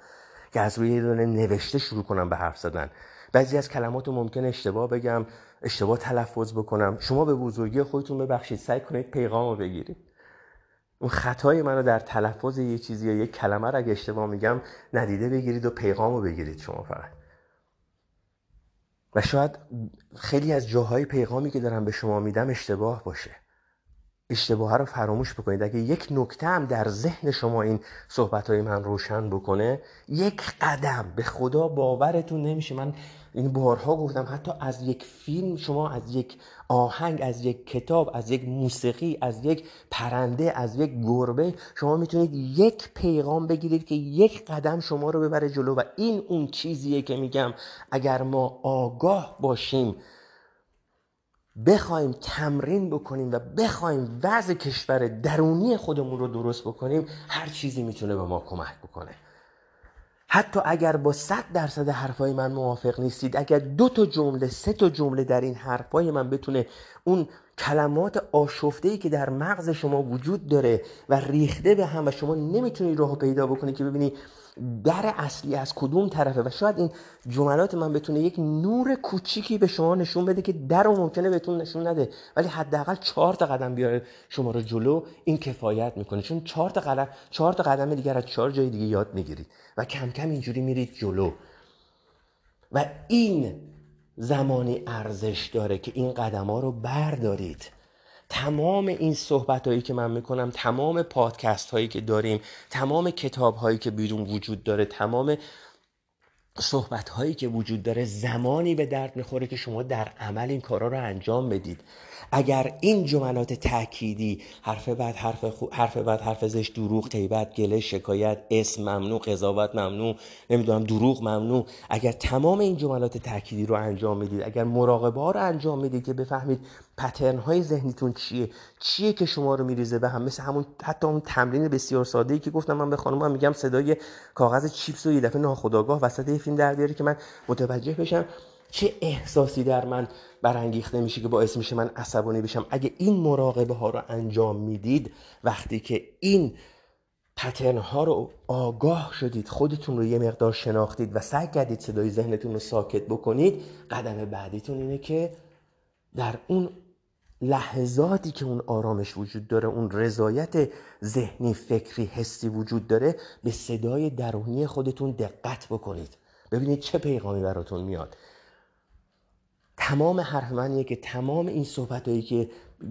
که از روی یه دونه نوشته شروع کنم به حرف زدن. بعضی از کلماتو ممکنه اشتباه بگم، اشتباه تلفظ بکنم. شما به بزرگی خودتون ببخشید، سعی کنید پیغامو بگیرید. اون خطای منو در تلفظ یه چیزی یا یه کلمه رو اگه اشتباه میگم ندیده بگیرید و پیغامو بگیرید شما فقط. و شاید خیلی از جاهای پیغامی که دارم به شما میدم اشتباه باشه. اشتباه رو فراموش بکنید. اگه یک نکته هم در ذهن شما این صحبت‌های من روشن بکنه، یک قدم به خدا باورتون نمیشه. من این بارها گفتم، حتی از یک فیلم شما، از یک آهنگ، از یک کتاب، از یک موسیقی، از یک پرنده، از یک گربه شما میتونید یک پیغام بگیرید که یک قدم شما رو ببره جلو. و این اون چیزیه که میگم اگر ما آگاه باشیم، بخوایم تمرین بکنیم و بخوایم وضع کشور درونی خودمون رو درست بکنیم، هر چیزی میتونه به ما کمک بکنه. حتی اگر با 100% حرفای من موافق نیستید، اگر 2 تا جمله 3 تا جمله در این حرفای من بتونه اون کلمات آشفته‌ای که در مغز شما وجود داره و ریخته به هم و شما نمیتونید راهو پیدا بکنید که ببینی در اصلی از کدوم طرفه، و شاید این جملات من بتونه یک نور کوچیکی به شما نشون بده که درو ممکنه بهتون نشون نده، ولی حداقل 4 تا قدم بیاره شما رو جلو، این کفایت میکنه. چون 4 تا قدم دیگر از 4 جای دیگه یاد میگیرید و کم کم اینجوری میرید جلو. و این زمانی ارزش داره که این قدم‌ها رو بردارید. تمام این صحبت‌هایی که من می‌کنم، تمام پادکست‌هایی که داریم، تمام کتاب‌هایی که بیرون وجود داره، تمام صحبت‌هایی که وجود داره، زمانی به درد می‌خوره که شما در عمل این کارا رو انجام بدید. اگر این جملات تأکیدی، حرف بد، حرف زشت، دروغ، غیبت، گله، شکایت، اسم ممنوع، قضاوت ممنوع، نمیدونم دروغ ممنوع، اگر تمام این جملات تأکیدی رو انجام میدید، اگر مراقبه ها رو انجام میدید که بفهمید پترن های ذهنیتون چیه که شما رو میریزه به هم، مثل همون حتی اون تمرین بسیار ساده ای که گفتم من به خانمم میگم صدای کاغذ چیپس رو یه دفعه ناخودآگاه وسط یه فیلم در بیاری که من متوجه بشم چه احساسی در من برانگیخته میشه که باعث میشه من عصبانی بشم. اگه این مراقبه ها رو انجام میدید، وقتی که این پترن ها رو آگاه شدید، خودتون رو یه مقدار شناختید و سعی کردید صدای ذهنتون رو ساکت بکنید، قدم بعدیتون اینه که در اون لحظاتی که اون آرامش وجود داره، اون رضایت ذهنی، فکری، حسی وجود داره، به صدای درونی خودتون دقت بکنید، ببینید چه پیغامی براتون میاد. تمام حرف منیه که تمام این صحبتایی که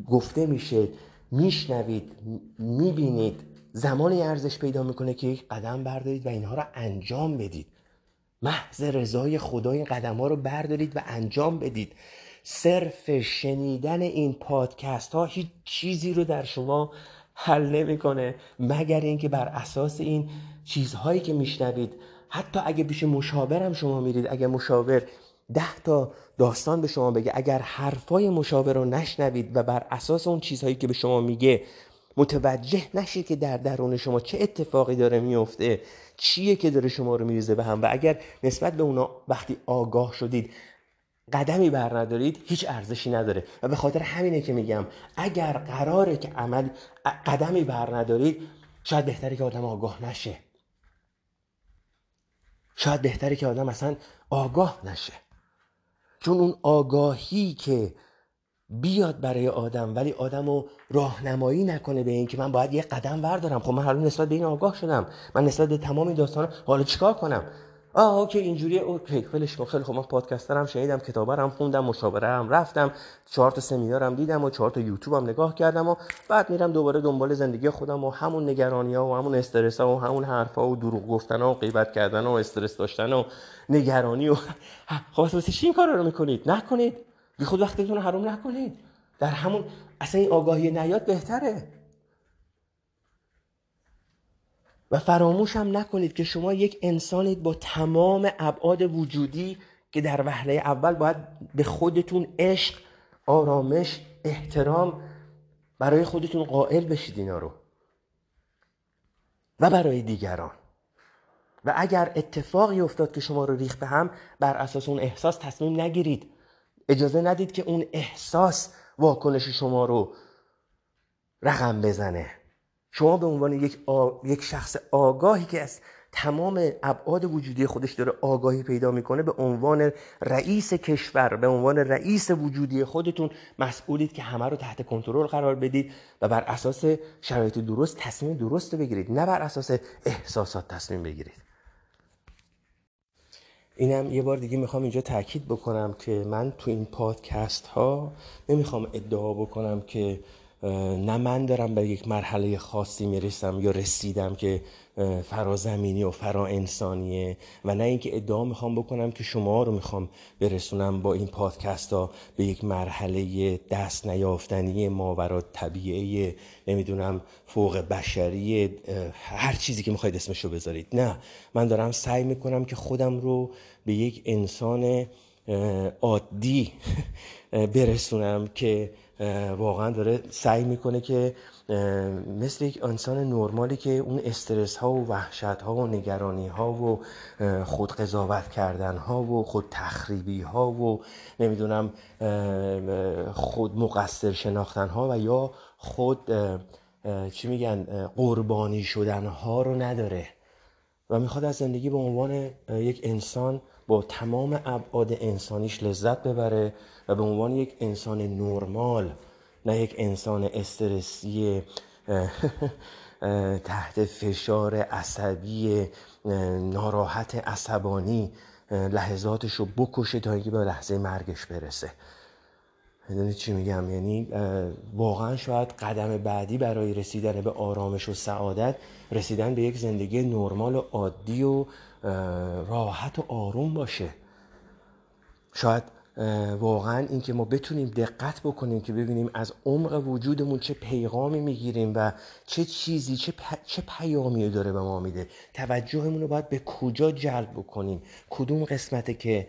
گفته میشه، میشنوید، میبینید، زمانی ارزش پیدا میکنه که یک قدم بردارید و اینها رو انجام بدید. محض رضای خدا این قدم ها رو بردارید و انجام بدید. صرف شنیدن این پادکست ها هیچ چیزی رو در شما حل نمیکنه، مگر اینکه بر اساس این چیزهایی که میشنوید، حتی اگه پیش مشاورم شما میرید، اگه مشاور 10 تا داستان به شما بگه، اگر حرفای مشاور رو نشنوید و بر اساس اون چیزهایی که به شما میگه متوجه نشید که در درون شما چه اتفاقی داره میفته، چیه که داره شما رو میریزه به هم، و اگر نسبت به اونا وقتی آگاه شدید قدمی بر ندارید، هیچ ارزشی نداره. و به خاطر همینه که میگم اگر قراره که عمل قدمی بر ندارید، شاید بهتره که آدم آگاه نشه، شاید بهتره که آدم اصلا آگاه نشه، چون اون آگاهی که بیاد برای آدم ولی آدمو راهنمایی نکنه به این که من باید یه قدم بردارم. خب من حالا نسبت به این آگاه شدم، من نسبت به تمام داستانا حالا چیکار کنم؟ اوکی اینجوریه، اوکی ولش کن. خیلی خب من پادکسترم شنیدم، کتابرم خوندم، مشاوره‌ام رفتم، 4 تا سمینارم دیدم و 4 تا یوتیوبم نگاه کردم و بعد میرم دوباره دنبال زندگی خودم و همون نگرانی‌ها و همون استرس‌ها و همون حرف‌ها و دروغ گفتن‌ها و غیبت کردن و استرس داشتن و نگرانی و خلاص. چی این کارا رو می‌کنید؟ نکنید. بی خود وقتتون حرام نکنید. در همون اصلا این آگاهی نیاد بهتره. و فراموش هم نکنید که شما یک انسانید با تمام ابعاد وجودی که در وهله اول باید به خودتون عشق، آرامش، احترام برای خودتون قائل بشید اینا رو و برای دیگران. و اگر اتفاقی افتاد که شما رو ریخت به هم، بر اساس اون احساس تصمیم نگیرید. اجازه ندید که اون احساس واکنش شما رو رقم بزنه. شما به عنوان یک شخص آگاهی که از تمام ابعاد وجودی خودش داره آگاهی پیدا میکنه، به عنوان رئیس کشور، به عنوان رئیس وجودی خودتون مسئولید که همه رو تحت کنترل قرار بدید و بر اساس شرایط درست تصمیم درست بگیرید، نه بر اساس احساسات تصمیم بگیرید. اینم یه بار دیگه میخوام اینجا تاکید بکنم که من تو این پادکست ها نمیخوام ادعا بکنم که نه من دارم به یک مرحله خاصی میرسم یا رسیدم که فرازمینی و فرا انسانیه، و نه اینکه ادعا میخوام بکنم که شما رو میخوام برسونم با این پادکست ها به یک مرحله دست نیافتنی، ماورا طبیعی، نمیدونم فوق بشری، هر چیزی که میخواید اسمشو بذارید. نه، من دارم سعی میکنم که خودم رو به یک انسان عادی برسونم که واقعا داره سعی میکنه که مثل یک انسان نرمالی که اون استرس ها و وحشت ها و نگرانی ها و خود قضاوت کردن ها و خود تخریبی ها و نمیدونم خود مقصر شناختن ها و یا خود چی میگن قربانی شدن ها رو نداره و میخواد از زندگی به عنوان یک انسان با تمام ابعاد انسانیش لذت ببره و به عنوان یک انسان نرمال، نه یک انسان استرسی تحت فشار عصبی ناراحت عصبانی لحظاتشو بکشه تا اینکه به لحظه مرگش برسه. میدونی چی میگم؟ یعنی واقعا شاید قدم بعدی برای رسیدن به آرامش و سعادت، رسیدن به یک زندگی نرمال و عادی و راحت و آروم باشه. شاید واقعا این که ما بتونیم دقت بکنیم که ببینیم از عمق وجودمون چه پیغامی میگیریم و چه چیزی چه پیامی داره به ما میده، توجهمون رو باید به کجا جلب بکنیم، کدوم قسمته که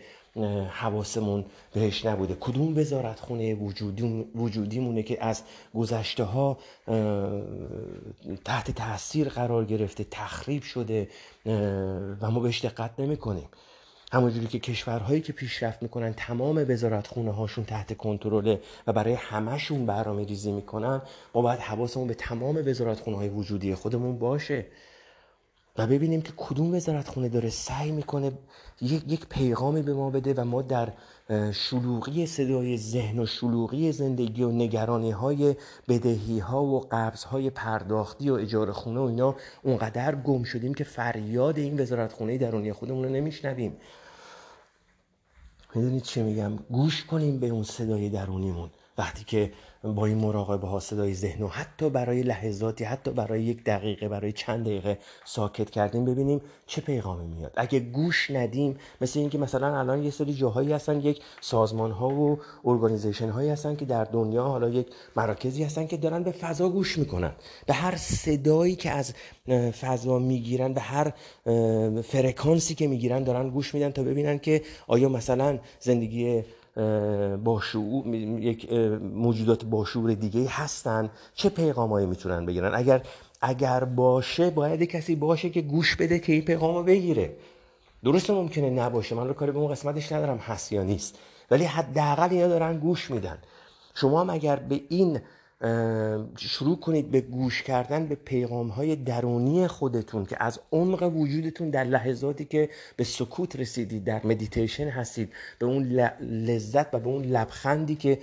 حواسمون بهش نبوده، کدوم وزارتخونه وجودیمونه که از گذشته ها تحت تاثیر قرار گرفته، تخریب شده و ما بهش دقت نمی کنیم. همونجوری که کشورهایی که پیشرفت میکنن تمام وزارتخونه هاشون تحت کنترله و برای همشون برنامه‌ریزی میکنن، ما باید حواسمون به تمام وزارتخونه های وجودی خودمون باشه و ببینیم که کدوم وزارتخونه داره سعی میکنه یک پیغامی به ما بده و ما در شلوغی صدای ذهن و شلوغی زندگی و نگرانی های بدهی ها و قبض های پرداختی و اجاره خونه و اینا اونقدر گم شدیم که فریاد این وزارتخونه درونی خودمون رو نمیشنویم. میدونید چه میگم؟ گوش کنیم به اون صدای درونیمون وقتی که با این مراقبه ها صدای ذهن و حتی برای لحظاتی، حتی برای 1 دقیقه، برای چند دقیقه ساکت کردیم، ببینیم چه پیغامی میاد. اگه گوش ندیم، مثل این که مثلا الان یه سری جاهایی هستن، یک سازمان ها و ارگانیزیشن هایی هستن که در دنیا، حالا یک مراکزی هستن که دارن به فضا گوش میکنن، به هر صدایی که از فضا میگیرن، به هر فرکانسی که میگیرن دارن گوش میدن تا ببینن که آیا مثلا زندگی با شعور، یک موجودات با شعور دیگه هستن، چه پیغامایی میتونن بگیرن. اگر باشه، باید کسی باشه که گوش بده که این پیغامو بگیره. درسته ممکنه نباشه، من رو کاری به اون قسمتش ندارم، هست یا نیست، ولی حداقل اینا دارن گوش میدن. شما هم اگر به این شروع کنید به گوش کردن به پیغام‌های درونی خودتون که از عمق وجودتون در لحظاتی که به سکوت رسیدید، در مدیتیشن هستید، به اون لذت و به اون لبخندی که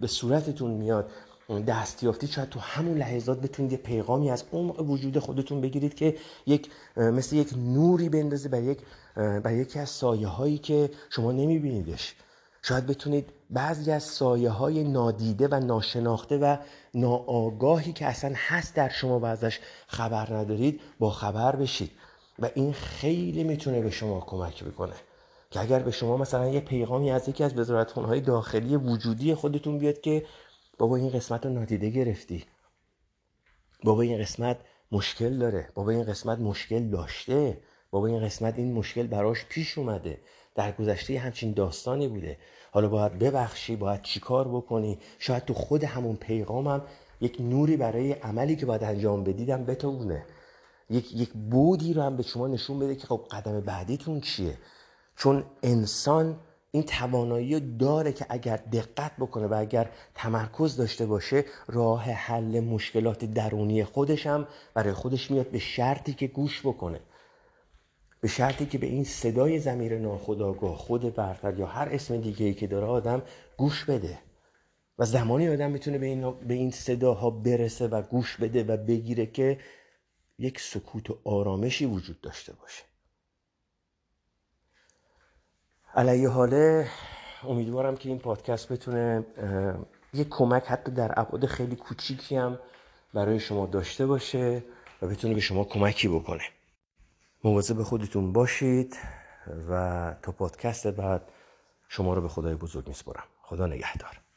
به صورتتون میاد دستیافتی. شاید تو همون لحظات بتونید یه پیغامی از عمق وجود خودتون بگیرید که مثل یک نوری بندازه برای یکی از سایه‌هایی که شما نمی‌بینیدش. شاید بتونید بعضی از سایه‌های نادیده و ناشناخته و ناآگاهی که اصلا هست در شما و ازش خبر ندارید با خبر بشید، و این خیلی میتونه به شما کمک بکنه که اگر به شما مثلا یه پیغامی از یکی از وزارتخانه‌های داخلی وجودی خودتون بیاد که بابا این قسمت رو نادیده گرفتی، بابا این قسمت مشکل داره، بابا این قسمت مشکل داشته، بابا این قسمت این مشکل براش پیش اومده، در گذشته همچین داستانی بوده، حالا باید ببخشی، باید چیکار بکنی. شاید تو خود همون پیغامم یک نوری برای عملی که باید انجام بدیدم بتونه یک بودی رو هم به شما نشون بده که خب قدم بعدیتون چیه. چون انسان این توانایی داره که اگر دقت بکنه و اگر تمرکز داشته باشه، راه حل مشکلات درونی خودش هم برای خودش میاد، به شرطی که گوش بکنه، به شرطی که به این صدای ضمیر ناخودآگاه، خود برتر یا هر اسم دیگه‌ای که داره آدم گوش بده. و زمانی آدم میتونه به این صداها برسه و گوش بده و بگیره که یک سکوت و آرامشی وجود داشته باشه. علیه حاله امیدوارم که این پادکست بتونه یک کمک حتی در ابعاد خیلی کوچیکی هم برای شما داشته باشه و بتونه به شما کمکی بکنه. مواظب خودتون باشید و تا پادکست بعد شما رو به خدای بزرگ میسپارم. خدا نگهدار.